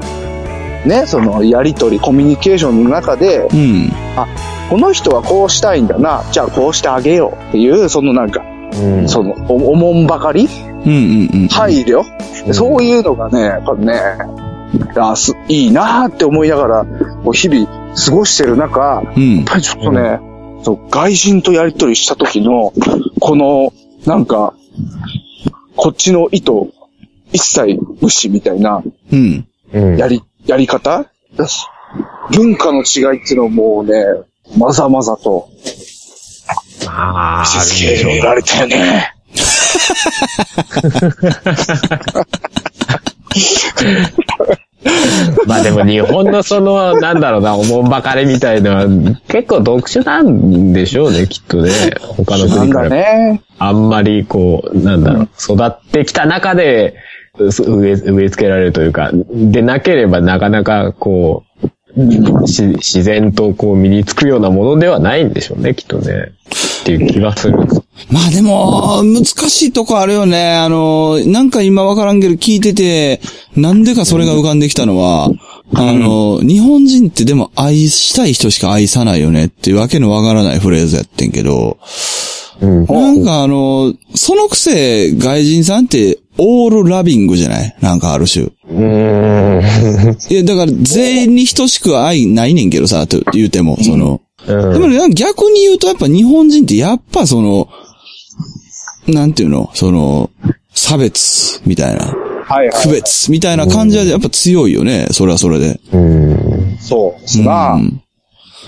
ねそのやり取りコミュニケーションの中で、うん、あこの人はこうしたいんだなじゃあこうしてあげようっていうそのなんか、うん、その お, おもんばかり、うんうんうん、配慮、うん、そういうのがねやっぱねあすいいなって思いながらこう日々過ごしてる中、うん、やっぱりちょっとね、うんそう外人とやり取りした時のこのなんかこっちの意図一切無視みたいなやり、うん、やり方文化の違いっていうのもうねまざまざとああ見せつけられたよね。まあでも日本のそのなんだろうなおもんばかりみたいな結構特殊なんでしょうねきっとね他の国からあんまりこうなんだろう育ってきた中で植え付けられるというかでなければなかなかこう自然とこう身につくようなものではないんでしょうねきっとねっていう気がする。まあでも難しいとこあるよね。あのなんか今わからんけど聞いててなんでかそれが浮かんできたのはあの日本人ってでも愛したい人しか愛さないよねっていうわけのわからないフレーズやってんけどなんかあのそのくせ外人さんってオールラビングじゃない？なんかある種。うーん。いや、だから全員に等しく愛ないねんけどさ、と言うても、その。うん、でも、ね、逆に言うとやっぱ日本人ってやっぱその、なんていうの？その、差別みたいな。はいはいはい、区別みたいな感じはやっぱ強いよね。それはそれで。うん、そう。すな、うん、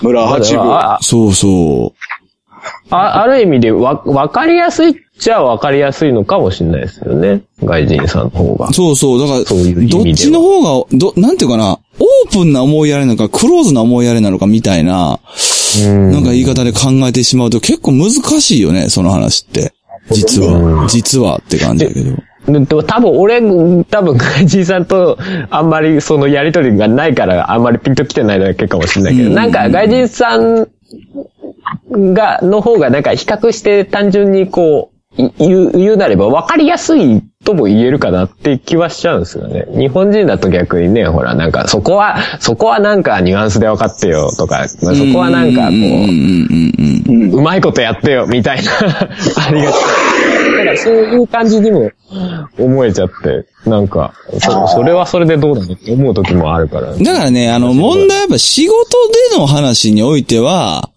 村八分。そうそう。あ、ある意味でわ、わかりやすい。じゃあ分かりやすいのかもしれないですよね。外人さんの方が。そうそう。だから、そういうどっちの方が、ど、なんていうかな、オープンな思いやりなのか、クローズな思いやりなのかみたいな、うんなんか言い方で考えてしまうと結構難しいよね、その話って。実は、実はって感じだけど。多分俺、多分外人さんとあんまりそのやりとりがないからあんまりピンときてないだけかもしれないけど、うんなんか外人さんが、の方がなんか比較して単純にこう、言う、言うなれば分かりやすいとも言えるかなって気はしちゃうんですよね。日本人だと逆にね、ほら、なんかそこは、そこはなんかニュアンスで分かってよとか、そこはなんかこう、うまいことやってよみたいな、ありがち。だからそういう感じにも思えちゃって、なんか、そ、それはそれでどうだろうって思う時もあるから。だからね、あの問題はやっぱ仕事での話においては、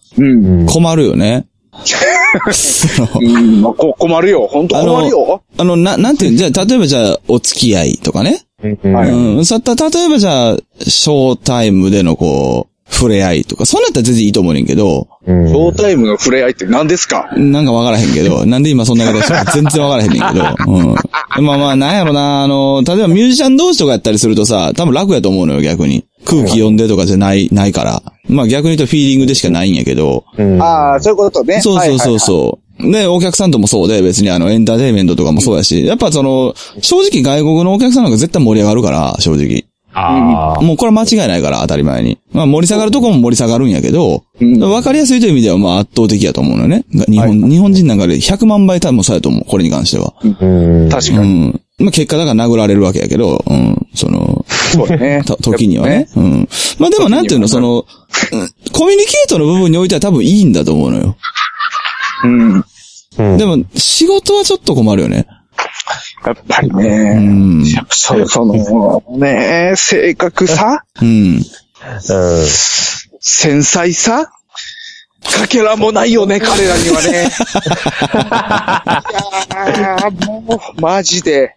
困るよね。うん、困るよ。本当困るよ。あの、あのな、なんていう、じゃあ、例えばじゃあ、お付き合いとかね。はい、うん。さた、例えばじゃあ、ショータイムでのこう、触れ合いとか、そんなやったら全然いいと思うねんけど、うん、ショータイムの触れ合いって何ですか？なんかわからへんけど、なんで今そんなことしたか全然わからへんねんけど、うん、まあまあなんやろな、あの例えばミュージシャン同士とかやったりするとさ、多分楽やと思うのよ逆に。空気読んでとかじゃないないから、まあ逆に言うとフィーリングでしかないんやけど。うん、ああそういうことね。そうそうそうそう。はいはいはいで、お客さんともそうで、別にあの、エンターテイメントとかもそうやし、やっぱその、正直外国のお客さんなんか絶対盛り上がるから、正直。ああ。もうこれは間違いないから、当たり前に。まあ盛り下がるとこも盛り下がるんやけど、わかりやすいという意味ではまあ圧倒的やと思うのよね。日本、はい、日本人なんかでひゃくまんばい多分そうやと思う、これに関しては。うん、確かに。うんまあ、結果だから殴られるわけやけど、うん、その、そうね、時にはね。ねうん、まあでもなんていうの、その、コミュニケートの部分においては多分いいんだと思うのよ。うんうん、でも、仕事はちょっと困るよね。やっぱりね。うん、その、その、ね、正確さ、うん、繊細さかけらもないよね、彼らにはね。いやもう、マジで。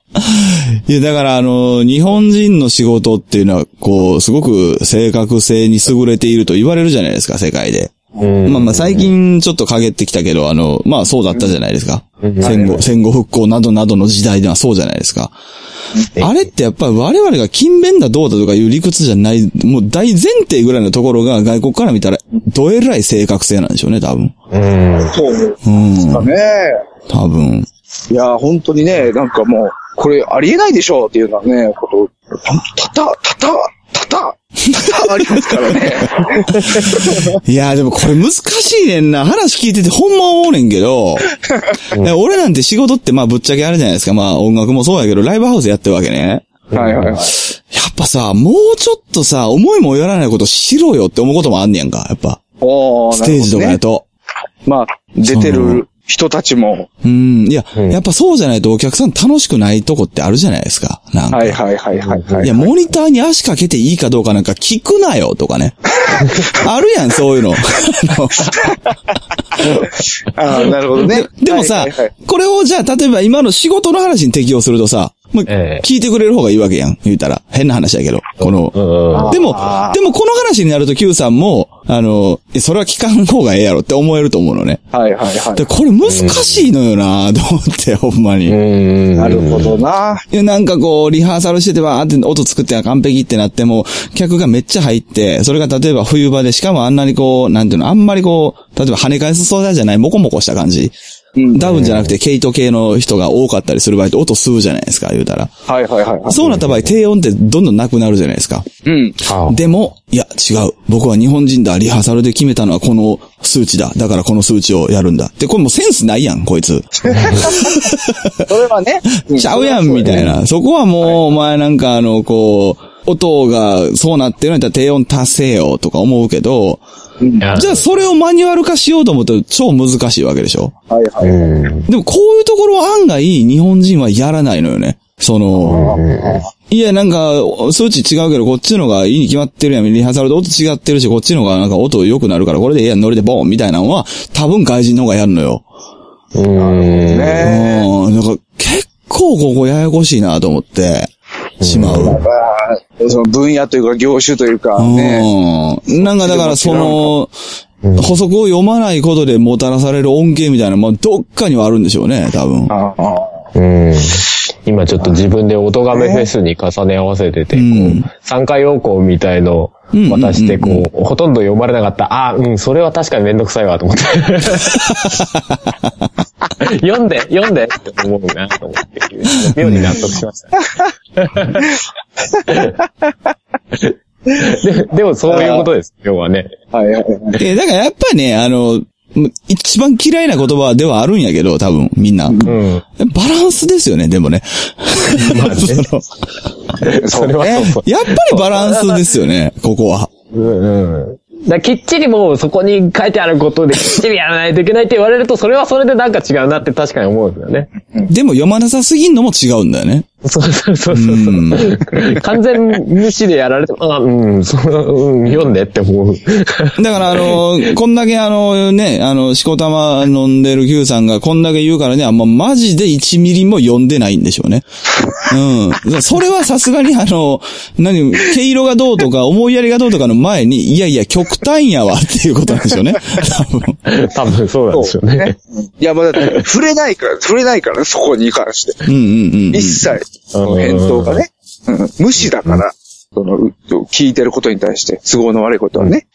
いや、だから、あの、日本人の仕事っていうのは、こう、すごく正確性に優れていると言われるじゃないですか、世界で。まあまあ最近ちょっと陰ってきたけど、あの、まあそうだったじゃないですか。戦後、戦後復興などなどの時代ではそうじゃないですか。あれってやっぱり我々が勤勉だどうだとかいう理屈じゃない、もう大前提ぐらいのところが外国から見たらどえらい正確性なんでしょうね、多分。うん。そうですかね。多分。いや、本当にね、なんかもう、これありえないでしょうっていうようなね、こと、たた、たた、たた、ありますからね。いやーでもこれ難しいねんな。話聞いててほんま思うねんけど、俺なんて仕事ってまあぶっちゃけあるじゃないですか。まあ音楽もそうやけど、ライブハウスやってるわけね。はいはいはい。やっぱさ、もうちょっとさ、思いもよらないことしろよって思うこともあんねやんか、やっぱ。おー、ステージとかやと。ね、まあ、出てる人たちも。うん。いや、うん、やっぱそうじゃないとお客さん楽しくないとこってあるじゃないですか。なんか。はいはいはいはい、はい。いや、モニターに足かけていいかどうかなんか聞くなよとかね。あるやん、そういうの。ああ、なるほどね。で, でもさ、はいはいはい、これをじゃあ、例えば今の仕事の話に適用するとさ、もう聞いてくれる方がいいわけやん。言うたら。変な話やけど。この。でも、でもこの話になると Q さんも、あの、それは聞かん方がええやろって思えると思うのね。はいはいはい。でこれ難しいのよなと思って、ほんまに。うんなるほどな。いや、なんかこう、リハーサルしててばーって音作って完璧ってなっても、客がめっちゃ入って、それが例えば冬場で、しかもあんなにこう、なんていうの、あんまりこう、例えば跳ね返す素材じゃない、モコモコした感じ。ダウンじゃなくて、毛糸系の人が多かったりする場合って音吸うじゃないですか、言うたら。はいはいはい。そうなった場合、低音ってどんどんなくなるじゃないですか。うん。でも、いや、違う。僕は日本人だ。リハーサルで決めたのはこの数値だ。だからこの数値をやるんだ。で、これもうセンスないやん、こいつ。それはね。ちゃうやん、みたいな。そこはもう、お前なんかあの、こう、音がそうなってるんだったら低音足せよ、とか思うけど、じゃあそれをマニュアル化しようと思ったら超難しいわけでしょ。はいはい。でもこういうところは案外日本人はやらないのよね。その、いやなんか数値違うけどこっちのがいいに決まってるやん。リハーサルで音違ってるしこっちのがなんか音良くなるからこれでええやんノリでボーンみたいなのは多分外人の方がやるのよ。うーん。ねー。なんか結構ここややこしいなと思って。しまう。その分野というか業種というかね。なんかだからその、補足を読まないことでもたらされる恩恵みたいな、まあ、どっかにはあるんでしょうね、多分。ああうん、今ちょっと自分で音がめフェスに重ね合わせてて、こう、さんかい要項みたいの渡して、こう、うんうんうん、ほとんど読まれなかった。ああ、うん、それは確かにめんどくさいわ、と思って。読んで、読んでって思うな、と思って、妙に納得しました。で, でもそういうことです、今日はね。はいはいはい。え、だからやっぱりね、あの、一番嫌いな言葉ではあるんやけど、多分、みんな。うん、バランスですよね、でもね。まあねそのそれはそうそう。やっぱりバランスですよね、ここは。うんうんだきっちりもうそこに書いてあることできっちりやらないといけないって言われるとそれはそれでなんか違うなって確かに思うんだよね。でも読まなさすぎんのも違うんだよね。そうそうそうそう。うん完全無視でやられても、あ、うん、その、うん、読んでって思う。だから、あの、こんだけあの、ね、あの、しこたま飲んでる Q さんがこんだけ言うからね、あんまマジでいちミリも読んでないんでしょうね。うん。それはさすがにあの、何、毛色がどうとか、思いやりがどうとかの前に、いやいや、極端やわっていうことなんでしょうね。多分。多分そうなんですよね。いや、まあ、だって触れないから、触れないからね、そこに関して。うんうんうん。一切。その返答がね、うん、無視だから、その、聞いてることに対して、都合の悪いことはね。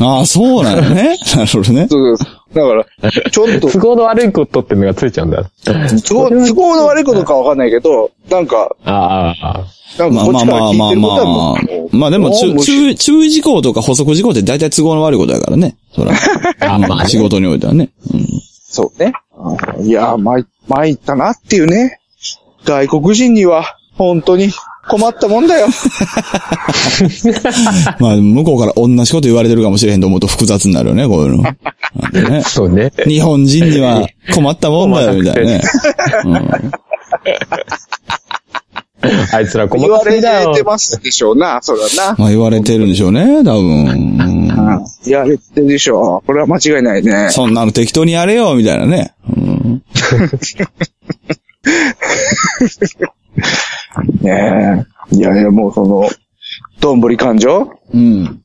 ああ、そうなのね。なるほどね。そうそう。だから、ちょっと。都合の悪いことってのがついちゃうんだ。都合、都合の悪いことかわかんないけど、なんか、ああ、なんかこっちから聞いてることはもう、まあまあまあまあまあ。まあでも、注意、注意事項とか補足事項って大体都合の悪いことだからね。そら。あまあ、ね、仕事においてはね。うん、そうね。いやー、まい、まいったなっていうね。外国人には本当に困ったもんだよ。まあ向こうから同じこと言われてるかもしれへんと思うと複雑になるよねこういうの。ね、そうね。日本人には困ったもんだよみたいなね。うん、あいつら困ってるんだよ。言われてますでしょうなそれはな。まあ言われてるんでしょうね多分。言われてるでしょう。これは間違いないね。そんなの適当にやれよみたいなね。うんねえ。いやいや、もうその、どんぶり感情うん。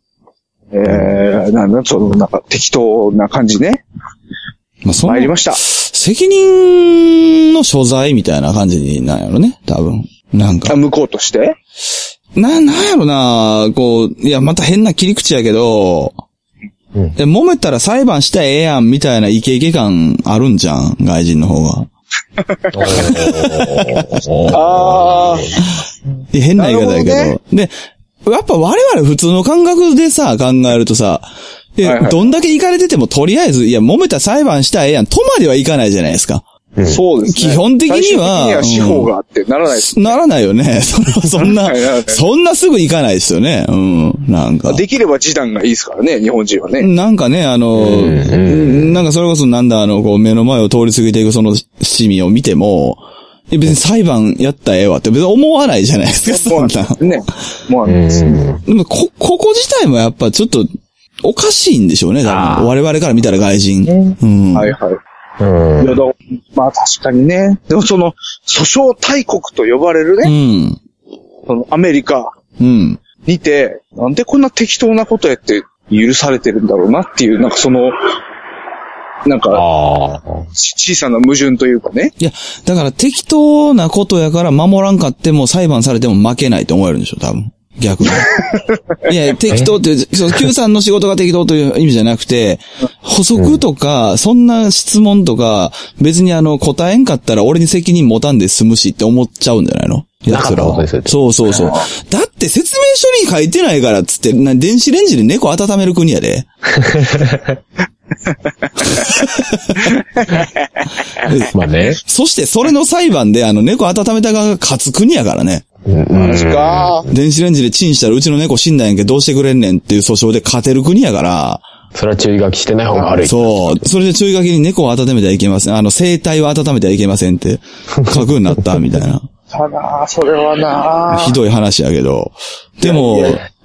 えー、なんだ、その、なんか適当な感じね。まあ、その、参りました。責任の所在みたいな感じなんやろね、多分。なんか。向こうとしてな、なんやろな、こう、いや、また変な切り口やけど、うん、で揉めたら裁判したらええやん、みたいなイケイケ感あるんじゃん、外人の方が。ああ。変な言い方やけど。なるほどね。で、やっぱ我々普通の感覚でさ、考えるとさ、で、はいはい、どんだけイカれててもとりあえず、いや、揉めた裁判したらええやん、とまではいかないじゃないですか。うん、そうですね。基本的には。最終的には司法があって、うん、ならないです、ね。ならないよね。それはそんな、ななそんなすぐ行かないですよね。うん。なんか。できれば示談がいいですからね、日本人はね。なんかね、あの、なんかそれこそなんだ、あの、こう目の前を通り過ぎていくそのシミを見ても、別に裁判やったらええわって別に思わないじゃないですか、そんな。ね。思わないですね。でも、こ、ここ自体もやっぱちょっと、おかしいんでしょうね、多分。我々から見たら外人。ね、うん。はいはい。うん、いやだまあ確かにね。でもその、訴訟大国と呼ばれるね。うん、そのアメリカにて、うん、なんでこんな適当なことやって許されてるんだろうなっていう、なんかその、なんか、小さな矛盾というかね。いや、だから適当なことやから守らんかっても裁判されても負けないと思えるんでしょ、多分。逆に。いや、適当って、Q さんの仕事が適当という意味じゃなくて、補足とか、そんな質問とか、別にあの、答えんかったら俺に責任持たんで済むしって思っちゃうんじゃないの？いや、それは。そうそうそう。だって説明書に書いてないからっつって、な電子レンジで猫温める国やで。まあね。そしてそれの裁判であの猫温めた側が勝つ国やからね。マジか。電子レンジでチンしたらうちの猫死んだんやんけどうしてくれんねんっていう訴訟で勝てる国やから。それは注意書きしてない方が悪い。そう。それで注意書きに猫を温めてはいけません。あの生体を温めてはいけませんって書くようになったみたいな。ただ、それはな。ひどい話やけど。でも、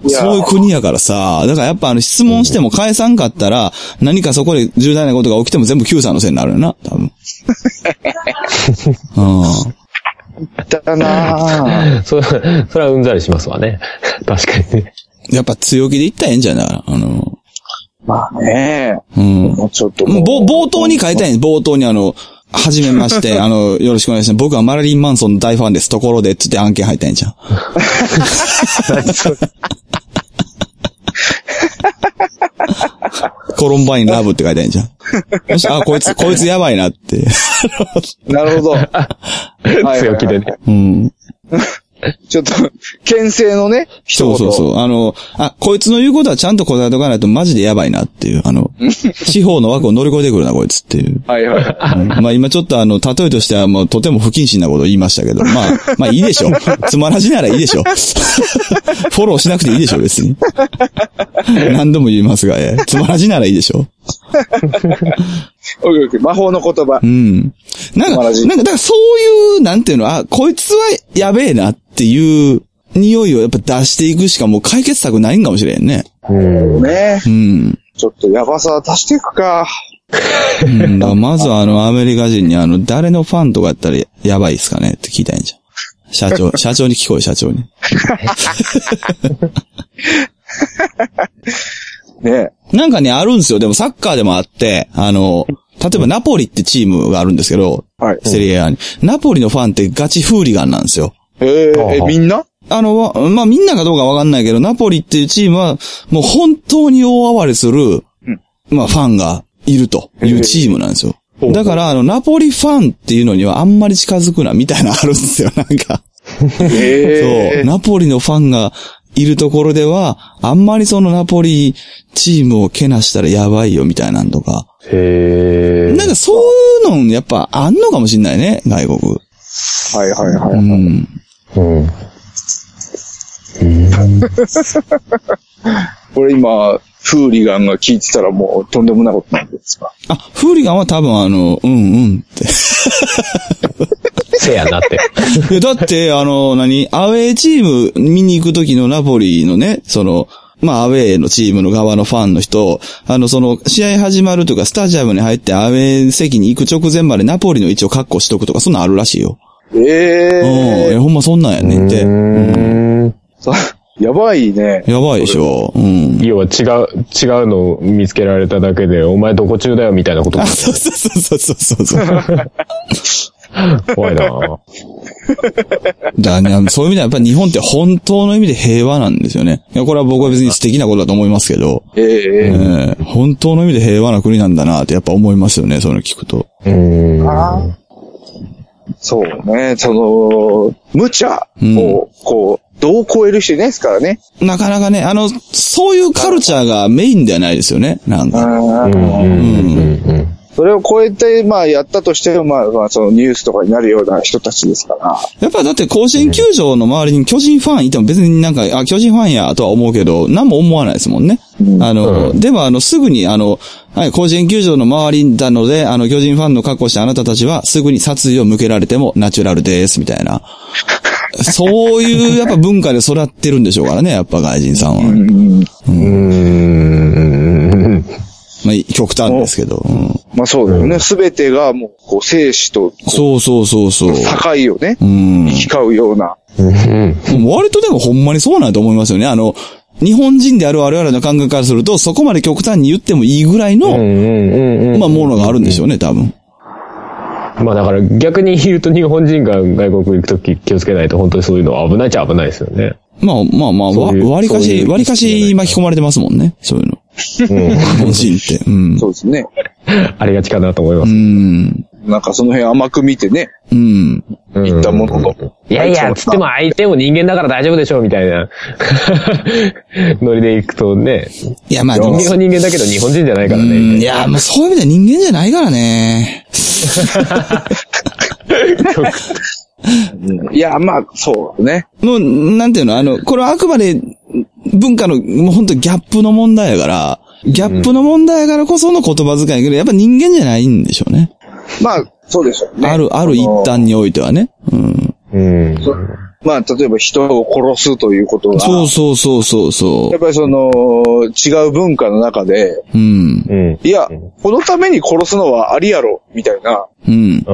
そういう国やからさ、だからやっぱあの質問しても返さんかったら、何かそこで重大なことが起きても全部 Q さんのせいになるよな、多分。うん。だなぁ。そ、それはうんざりしますわね。確かにね。やっぱ強気で言ったらええんじゃないあの。まあねえ。うん。もうちょっともう。冒頭に書いたいんです。冒頭にあの、はじめまして、あの、よろしくお願いします。僕はマラリン・マンソンの大ファンです。ところで、つって案件入ったんじゃん。コロンバインラブって書いてあるんじゃん。よし、あ、こいつ、こいつやばいなって。なるほど。強気でね。うん。ちょっと、牽制のね、そうそうそう。あの、あ、こいつの言うことはちゃんと答えとかないとマジでやばいなっていう、あの、地方の枠を乗り越えてくるな、こいつっていう。はいはいはい。まあ今ちょっとあの、例えとしてはもうとても不謹慎なことを言いましたけど、まあ、まあいいでしょ。つまらしならいいでしょ。フォローしなくていいでしょ、別に。何度も言いますが、えー、つまらしならいいでしょ。魔法の言葉。うん。なんか、なんか、だからそういう、なんていうの、あ、こいつはやべえなっていう、匂いをやっぱ出していくしかもう解決策ないんかもしれんね。うん。ね。うん。ちょっとやばさ足していくか。うん、だからまずはあのアメリカ人にあの誰のファンとかやったらやばいっすかねって聞いたんじゃん。社長、社長に聞こえ、社長に。ねえ。なんかね、あるんですよ。でもサッカーでもあって、あの、例えばナポリってチームがあるんですけど、はい、セリエAに。ナポリのファンってガチフーリガンなんですよ。えー、え、みんな？あの、まあ、みんなかどうかわかんないけど、ナポリっていうチームは、もう本当に大暴れする、うん、まあ、ファンがいるというチームなんですよ。だから、あの、ナポリファンっていうのにはあんまり近づくな、みたいなのあるんですよ、なんか。そう。ナポリのファンがいるところでは、あんまりそのナポリチームをけなしたらやばいよ、みたいなんとか。へー。なんかそういうの、やっぱあんのかもしんないね、外国。はいはいはい、はい。うん。うん俺今、フーリガンが聞いてたらもうとんでもないことなんですか？あ、フーリガンは多分あの、うんうんって。せやなって。いや、だってあの、何アウェーチーム見に行くときのナポリのね、その、まあ、アウェーのチームの側のファンの人、あの、その、試合始まるとか、スタジアムに入ってアウェー席に行く直前までナポリの位置を確保しとくとか、そんなんあるらしいよ。ええー。うん。ほんまそんなんやねんって。うんやばいね。やばいでしょ。うん。要は違う、違うのを見つけられただけで、お前どこ中だよみたいなこと。あ、そうそうそうそうそう。怖いなぁ。だね、そういう意味ではやっぱり日本って本当の意味で平和なんですよね。いや、これは僕は別に素敵なことだと思いますけど、えーえー、本当の意味で平和な国なんだなってやっぱ思いますよね、そういうの聞くと。うーんあそうね、その、無茶を、こう、うんどう超える人いないですからね。なかなかね、あの、そういうカルチャーがメインではないですよね、なんか。うんうん、それを超えて、まあ、やったとしても、まあ、まあ、そのニュースとかになるような人たちですから。やっぱだって、甲子園球場の周りに巨人ファンいても別になんか、あ、巨人ファンや、とは思うけど、何も思わないですもんね。うん、あの、うん、でもあの、すぐに、あの、はい、甲子園球場の周りなので、あの、巨人ファンの格好したあなたたちは、すぐに殺意を向けられてもナチュラルです、みたいな。そういう、やっぱ文化で育ってるんでしょうからね、やっぱ外人さんは。うん。うんまあ、極端ですけど。うん、まあそうだよね。すべてがもう、こう、生死と、そうそうそうそう。境をね、うん行き交うような。うん、割とでもほんまにそうなんと思いますよね。あの、日本人である我々の感覚からすると、そこまで極端に言ってもいいぐらいの、まあものがあるんでしょうね、多分。まあだから逆に言うと日本人が外国行くとき気をつけないと本当にそういうのは危ないっちゃ危ないですよね。まあまあまあ、割かし、割かし巻き込まれてますもんね、そういうの。うん、日本人って。うん、そうですね。ありがちかなと思います。うんなんかその辺甘く見てね。うん。言ったものの、うん。いやいや、つっても相手も人間だから大丈夫でしょうみたいなノリで行くとね。いやまあ人間は人間だけど日本人じゃないからね。いやもうそういう意味では人間じゃないからね。いやまあそうね。もうなんていうのあのこれはあくまで文化のもう本当ギャップの問題やからギャップの問題やからこその言葉遣いけどやっぱ人間じゃないんでしょうね。まあ、そうでしょうね。ある、ある一端においてはね。うん。うん。まあ、例えば人を殺すということが。そうそうそうそうそう。やっぱりその、違う文化の中で。うん。いや、このために殺すのはありやろ、みたいな。うん。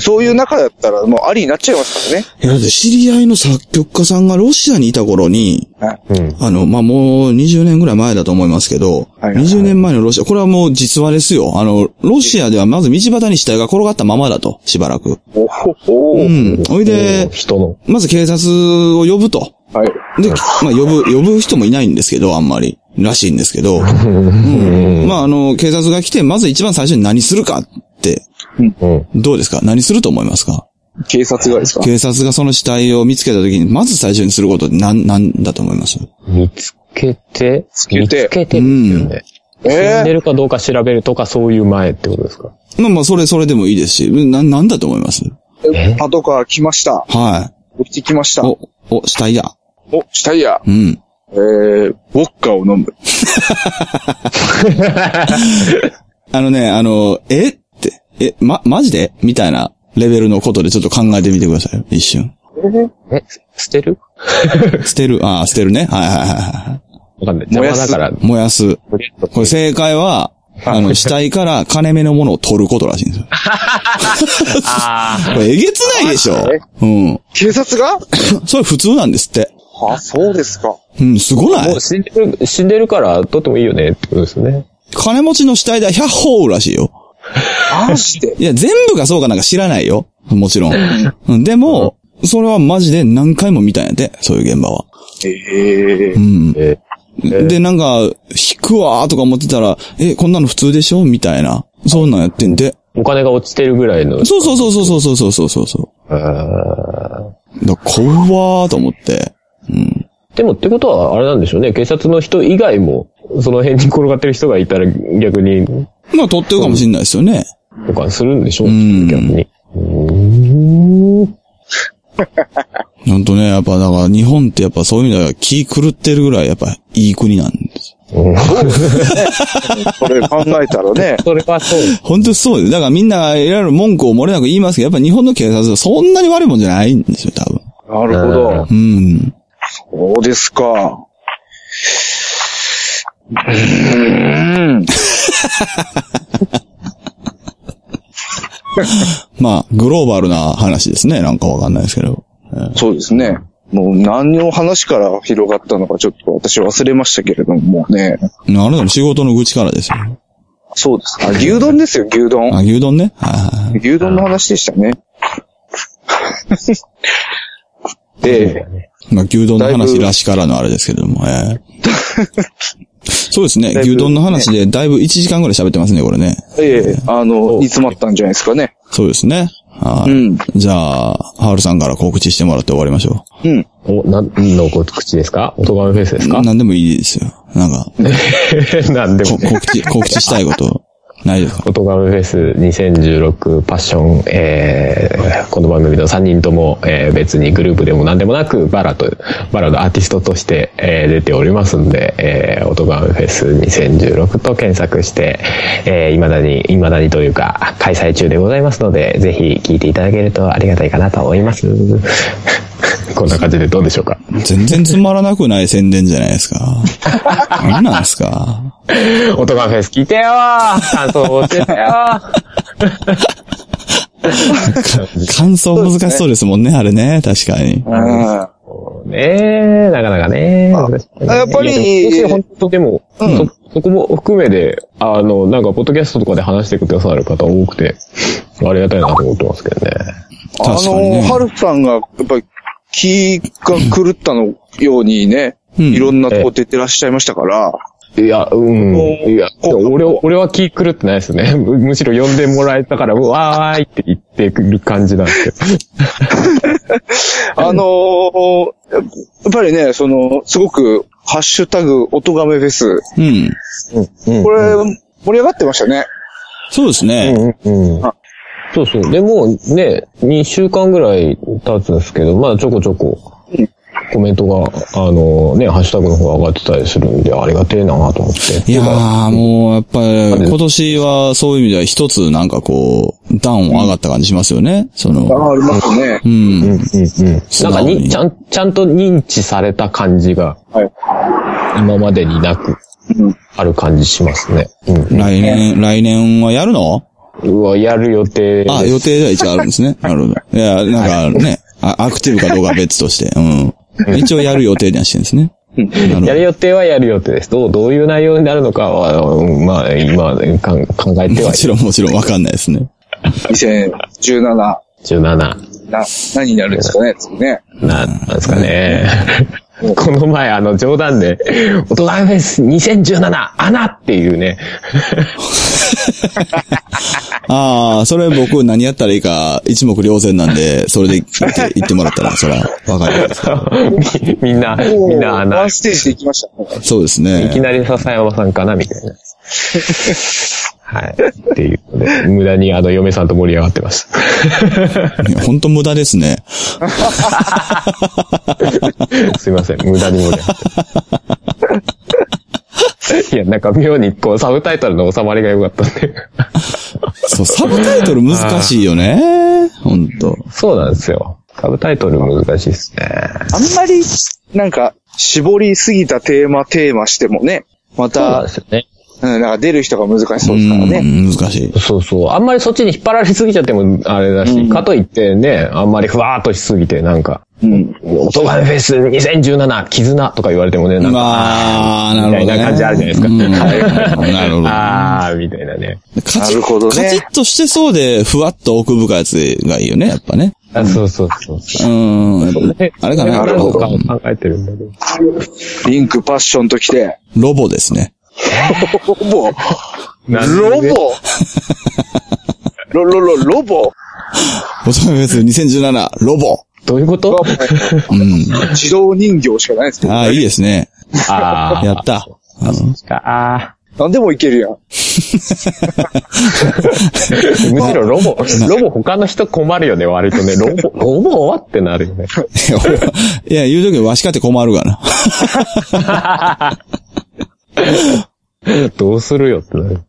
そういう中だったらもうありになっちゃいますからね。いや、だって知り合いの作曲家さんがロシアにいた頃に、はい、あの、まあ、もうにじゅうねんぐらい前だと思いますけど、はいはいはい、にじゅうねんまえのロシア、これはもう実話ですよ。あの、ロシアではまず道端に死体が転がったままだと、しばらく。おほほー。うん。おいで、人の。まず警察を呼ぶと。はい。で、まあ、呼ぶ、呼ぶ人もいないんですけど、あんまり。らしいんですけど。うん、まあ、あの、警察が来て、まず一番最初に何するかって。うん、どうですか？何すると思いますか？警察がですか？警察がその死体を見つけたときに、まず最初にすることって何、何だと思います？見つけて、見つけて、うん。死んでるかどうか調べるとか、そういう前ってことですか？まあまあ、それ、それでもいいですし、な、なんだと思います？パトカー来ました。はい。起きてきました。お、お、死体や。お、死体や。うん。えー、ウォッカを飲む。あのね、あの、えって、え、ま、マジでみたいなレベルのことでちょっと考えてみてくださいよ、一瞬。え、捨てる捨てる、ああ、捨てるね。はいはいはい。わかんない。燃やす。燃やす。これ正解は、あの、死体から金目のものを取ることらしいんですよ。これえげつないでしょ。うん。警察がそれ普通なんですって。はあ、そうですか。うん、すごない？もう死んでる、死んでるから取ってもいいよねってことですね。金持ちの死体代ひゃっぽんらしいよ。マジで？いや、全部がそうかなんか知らないよ。もちろん。でも、うん、それはマジで何回も見たんやで、そういう現場は。えー、うん。えー、で、なんか、引くわーとか思ってたら、え、こんなの普通でしょみたいな。そんなんやってんで。お金が落ちてるぐらいの。そうそうそうそうそうそうそうそう。あー。だから怖ーと思って。うん。でもってことはあれなんでしょうね。警察の人以外もその辺に転がってる人がいたら逆にまあ取ってるかもしれないですよね。とかするんでしょう。うん。逆に。うーん。なんとね、やっぱだから日本ってやっぱそういう意味では気狂ってるぐらいやっぱいい国なんです。それ考えたらね。それはそう。本当そうです。だからみんないろいろ文句を漏れなく言いますけど、やっぱ日本の警察はそんなに悪いもんじゃないんですよ、多分。なるほど。うん。そうですか。うーん。まあ、グローバルな話ですね。なんかわかんないですけど。そうですね。もう何の話から広がったのかちょっと私忘れましたけれども、もうね。あなたの仕事の愚痴からですよ。そうです。あ、牛丼ですよ、牛丼。あ、牛丼ね。はいはい。牛丼の話でしたね。で、まあ、牛丼の話らしからのあれですけれども、えー、そうですね。牛丼の話でだいぶいちじかんぐらい喋ってますね、これね。ええー、あの、煮詰まったんじゃないですかね。そうですね。はい、うん。じゃあ、ハールさんから告知してもらって終わりましょう。うん。お、なんの告知ですか？おとがめフェスですか？なんでもいいですよ。なんか。なんでも、ね、告知、告知したいこと。ないですか？おとがめフェスにせんじゅうろくパッション、えー、この番組のさんにんとも、えー、別にグループでも何でもなくバラとバラのアーティストとして、えー、出ておりますんで、おとがめフェスにせんじゅうろくと検索して、えー、未だに未だにというか開催中でございますので、ぜひ聞いていただけるとありがたいかなと思います。こんな感じでどうでしょうか？全然つまらなくない宣伝じゃないですか。何なんですか？おとがめフェス聞いてよー。感想をしてたよー。感想難しそうですもんね、あれね、確かに。うん。ねえ、なかなかね。あ、やっぱり、本当でも、うん、そ、そこも含めで、あの、なんか、ポッドキャストとかで話してくださる方多くて、ありがたいなと思ってますけどね。あの、ハルさんが、やっぱり、気が狂ったのようにね、うん、いろんなとこ出てらっしゃいましたから。いや、うん。いや、俺、俺は気狂ってないですね。む, むしろ呼んでもらえたから、うわーいって言ってくる感じなんですけど。あのー、やっぱりね、その、すごく、ハッシュタグ、おとがめフェス。うん。これ、うん、盛り上がってましたね。そうですね。うんうん、そうそう。でもね、にしゅうかんぐらい経つんですけど、まだちょこちょこコメントが、あのね、ハッシュタグの方上がってたりするんで、ありがてえなと思って。いやー、もうやっぱり今年はそういう意味では一つなんかこう、ダウン上がった感じしますよね。その。ああ、ありますね。うん。うんうんうん。なんかに、ちゃん、ちゃんと認知された感じが、今までになく、ある感じしますね。うん、来年、来年はやるの？うわ、やる予定です。あ、予定では一応あるんですね。なるほど。いや、なんかね、アクティブかどうか別として。うん。一応やる予定にはしてるんですね。やる予定はやる予定です。どう、どういう内容になるのかは、まあ、今、かん考えては。もちろん、もちろんわかんないですね。にせんじゅうなな。じゅうなな。な、何になるんですかね、次ね。な、なんですかね。この前、あの、冗談で、おとがめフェスにせんじゅうなな、アナっていうね。ああ、それ僕何やったらいいか一目瞭然なんで、それで言ってもらったら、そら、わかるんですけど。みんな、みんな、あの、ワンステージで行きました、ね。そうですね。いきなり笹山さんかな、みたいな。はい。っていうので、無駄にあの、嫁さんと盛り上がってました。ほんと無駄ですね。すいません、無駄に盛り上がって。いや、なんか妙にこうサブタイトルの収まりが良かったんで。そう、サブタイトル難しいよね。ほんと。そうなんですよ。サブタイトル難しいですね。あんまり、なんか、絞りすぎたテーマ、テーマしてもね、また、そうですよね。うん、なんか出る人が難しそうですからね。うん、難しい。そうそう。あんまりそっちに引っ張られすぎちゃってもあれだし、うん、かといってね、あんまりふわーっとしすぎて、なんか、うん。オトガメフェスにせんじゅうなな、絆とか言われてもね、なんか、あー、なるほどね。みたいな感じあるじゃないですか。うん、なるほど。あー、みたいなね。カチッ、ね、カチッとしてそうで、ふわっと奥深いやつがいいよね、やっぱね。あ、そうそうそうそう。うん。あれかな、ロボか考えてるんだけど。リンク、パッションときて。ロボですね。ロボロボロロロロボおとがめフェスにせんじゅうななロボどういうこと、うん、自動人形しかないですけど、ね、ああ、いいですね。ああ。やった。あの、ああ。なんでもいけるやん。むしろロボ、ロボ他の人困るよね、割とね。ロボ、ロボはってなるよね。いや、言うときはわしかって困るがな。どうするよってなる。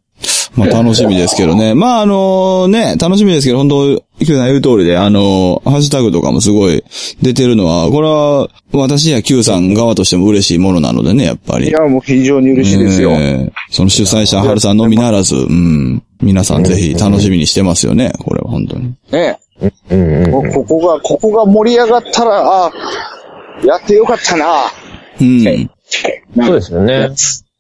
まあ楽しみですけどね。まああのね、楽しみですけど、本当いくら言う通りで、あの、ハッシュタグとかもすごい出てるのは、これは私や Q さん側としても嬉しいものなのでね、やっぱり。いや、もう非常に嬉しいですよ。ね、その主催者、ハルさんのみならず、うん、皆さんぜひ楽しみにしてますよね、これは本当に。ねえ、うんうん。ここが、ここが盛り上がったら、あ、やってよかったな。うん。そうですよね。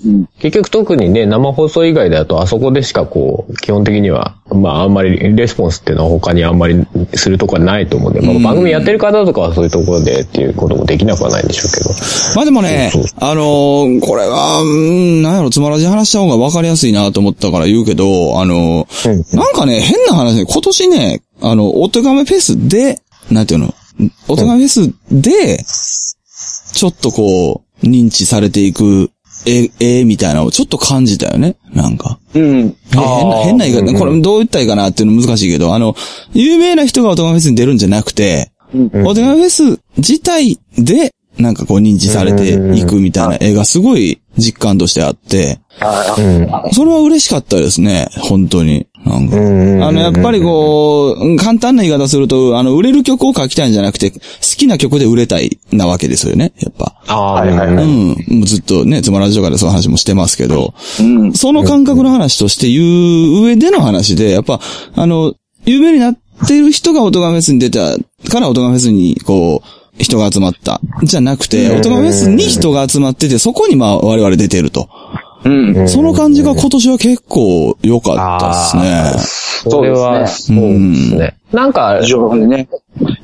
うん、結局特にね、生放送以外だとあそこでしかこう、基本的には、まああんまりレスポンスっていうのは他にあんまりするとこはないと思うんで、まあ、番組やってる方とかはそういうところでっていうこともできなくはないんでしょうけど。まあでもね、そうそうあのー、これは、うん、なんやろ、つまらじ話した方が分かりやすいなと思ったから言うけど、あのーうんうん、なんかね、変な話で、今年ね、あの、おとがめフェスで、なんていうの、おとがめフェスで、ちょっとこう、認知されていく、え、ええー、みたいなのをちょっと感じたよね。なんか。うん。ね、変な、変な言い方、うんうん。これどう言ったらいいかなっていうの難しいけど、あの、有名な人がオトガメフェスに出るんじゃなくて、うんうん、オトガメフェス自体で、なんかこう認知されていくみたいな絵がすごい実感としてあって、うん、それは嬉しかったですね。本当に。なんか。あの、やっぱりこう、簡単な言い方すると、あの、売れる曲を書きたいんじゃなくて、好きな曲で売れたいなわけですよね、やっぱ。ああ、はいはいはい。うん。ずっとね、つまらじとかでそういう話もしてますけど、うん、その感覚の話として言う上での話で、やっぱ、あの、有名になってる人がオトガメフェスに出たから、オトガメフェスにこう、人が集まった。じゃなくて、オトガメフェスに人が集まってて、そこにまあ我々出てると。うん。その感じが今年は結構良かったですね。それは、そうですね。うん、なんか、ね、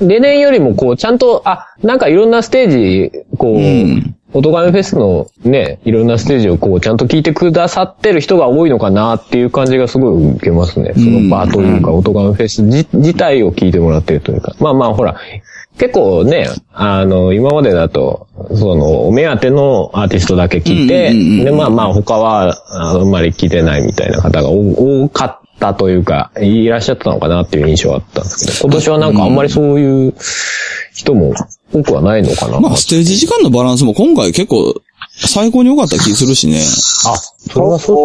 例年よりもこう、ちゃんと、あ、なんかいろんなステージ、こう、うんおとがめフェスのね、いろんなステージをこうちゃんと聞いてくださってる人が多いのかなっていう感じがすごい受けますね。その場というか、おとがめフェス自、自体を聞いてもらってるというか。まあまあほら、結構ね、あの、今までだと、その、お目当てのアーティストだけ聞いて、うんうんうんうん、でまあまあ他はあんまり聞いてないみたいな方が多かった。だというか、いらっしゃったのかなっていう印象はあったんですけど、今年はなんかあんまりそういう人も多くはないのかな。まあ、ステージ時間のバランスも今回結構最高に良かった気するしね。あ、それはそう。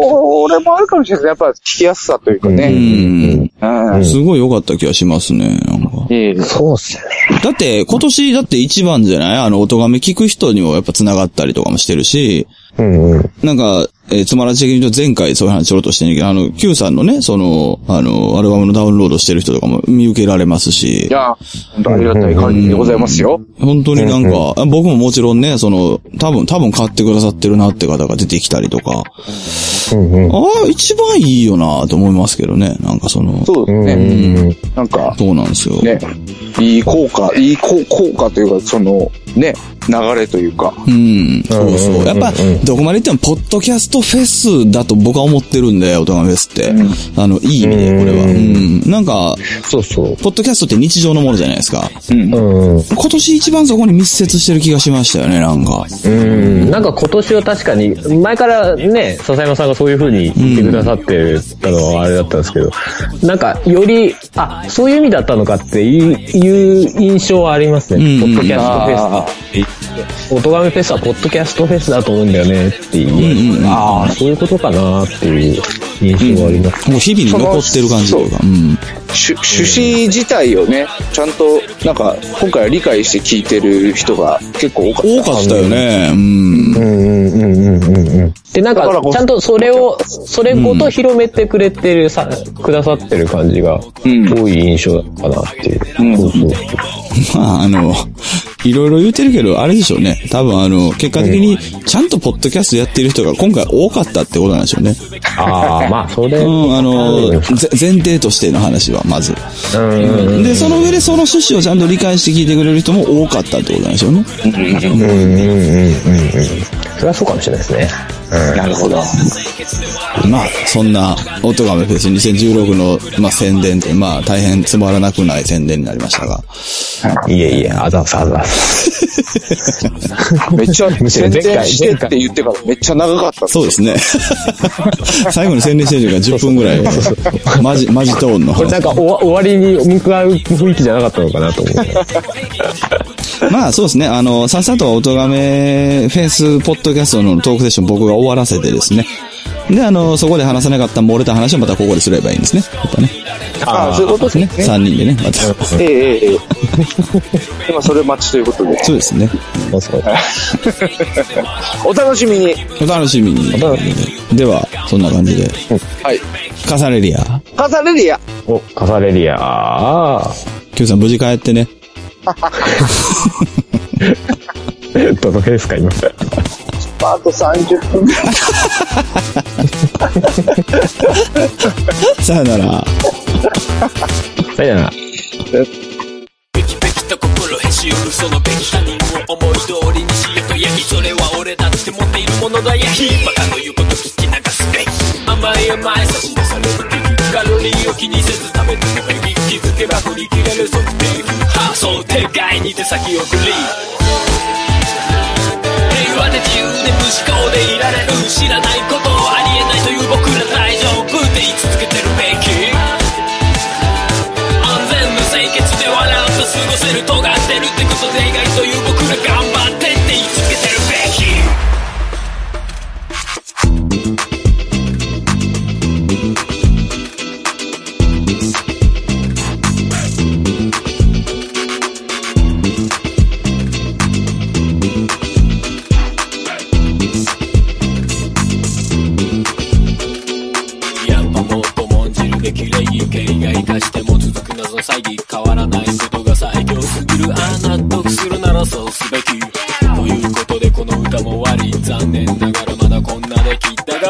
俺もあるかもしれないですね。やっぱ聞きやすさというかね。うん。うんうん、すごい良かった気がしますね。なんかええ、そうっすよね。だって、今年だって一番じゃないあの、おとがめ聞く人にもやっぱ繋がったりとかもしてるし、うんうん、なんか、えー、つまらじ的に言うと前回そういう話ちょろっとしてんねんけど、あの、Q さんのね、その、あの、アルバムのダウンロードしてる人とかも見受けられますし。いや、本当ありがたい限りでございますよ。うん、本当になんか、うんうん、僕ももちろんね、その、多分、多分買ってくださってるなって方が出てきたりとか。うんうん、ああ、一番いいよなと思いますけどね、なんかその。そうですね。うん、なんか。そうなんですよ。ね。いい効果、いい効果というか、その、ね、流れというか。うん。そうそう。やっぱ、どこまで言っても、ポッドキャストフェスだと僕は思ってるんで、オトガメフェスって。うん、あの、いい意味で、これは。うん。なんか、そうそう。ポッドキャストって日常のものじゃないですか。うん。うん、今年一番そこに密接してる気がしましたよね、なんか。うん。なんか今年は確かに、前からね、笹山さんがそういう風に言ってくださってたのはあれだったんですけど、うん、なんか、より、あ、そういう意味だったのかっていう、いう印象はありますね。ポッドキャストフェス。おとがめフェスはポッドキャストフェスだと思うんだよねっていう、うん、ああそういうことかなっていう印象があります、うん、もう日々に残ってる感じというか、うん、趣旨自体をねちゃんとなんか今回は理解して聞いてる人が結構多かった多かったよね、うん、うんうんうんうんうんうんでなんかちゃんとそれをそれごと広めてくれてるさ、うん、くださってる感じが多い印象かなっていう、うん、そうそうまああのいろいろ言うてるけど、あれでしょうね。多分あの、結果的に、ちゃんとポッドキャストやってる人が今回多かったってことなんでしょうね。ああ、まあ、それ。うん、あの、前提としての話は、まず。うん。で、その上でその趣旨をちゃんと理解して聞いてくれる人も多かったってことなんでしょうね。うん、うん、うん、うん。それはそうかもしれないですね。うん、なるほど。まあ、そんな、おとがめフェスにせんじゅうろくの、まあ、宣伝って、まあ、大変つまらなくない宣伝になりましたが。いえいえ、あざすあざす。めっちゃ宣伝してって言ってからめっちゃ長かった。そうですね。最後に宣伝してるからじゅっぷんぐらい。マジ、マジトーンの。これなんか終わりに向かう雰囲気じゃなかったのかなと思う。まあそうですね、あの、さっさとおとがめフェスポッドキャストのトークセッション僕が終わらせてですね。で、あの、そこで話せなかった漏れた話をまたここですればいいんですね。やっぱね。ああ、そういうことですね。さんにんでね、また。ええええ。今それ待ちということで。そうですね。お楽しみに。お楽しみに。では、そんな感じで。はい。カサレリア。カサレリア。お、カサレリア。キューさん無事帰ってね。どの辺ですか今。あとさんじゅっぷん。さよなら。さよなら。べきべきと心へし折るそのべき他人を思い通りにしようとやりそれは俺だって持っているものだやひバカの言うこと聞き流すべき甘え甘え差し出されるカロリーを気にせず食べてもヘビ気づけば振り切れる測定発想手外に手先送り平和で自由で無思考でいられる知らないことをありえないという僕ら大丈夫で言い続けてるべき安全無清潔で笑うと過ごせる尖ってるってことで意外という僕ら頑張ってって言い続けてるべき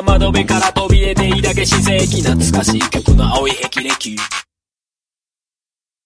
窓辺から飛び出ていだけ自然気懐かしい曲の青い霹靂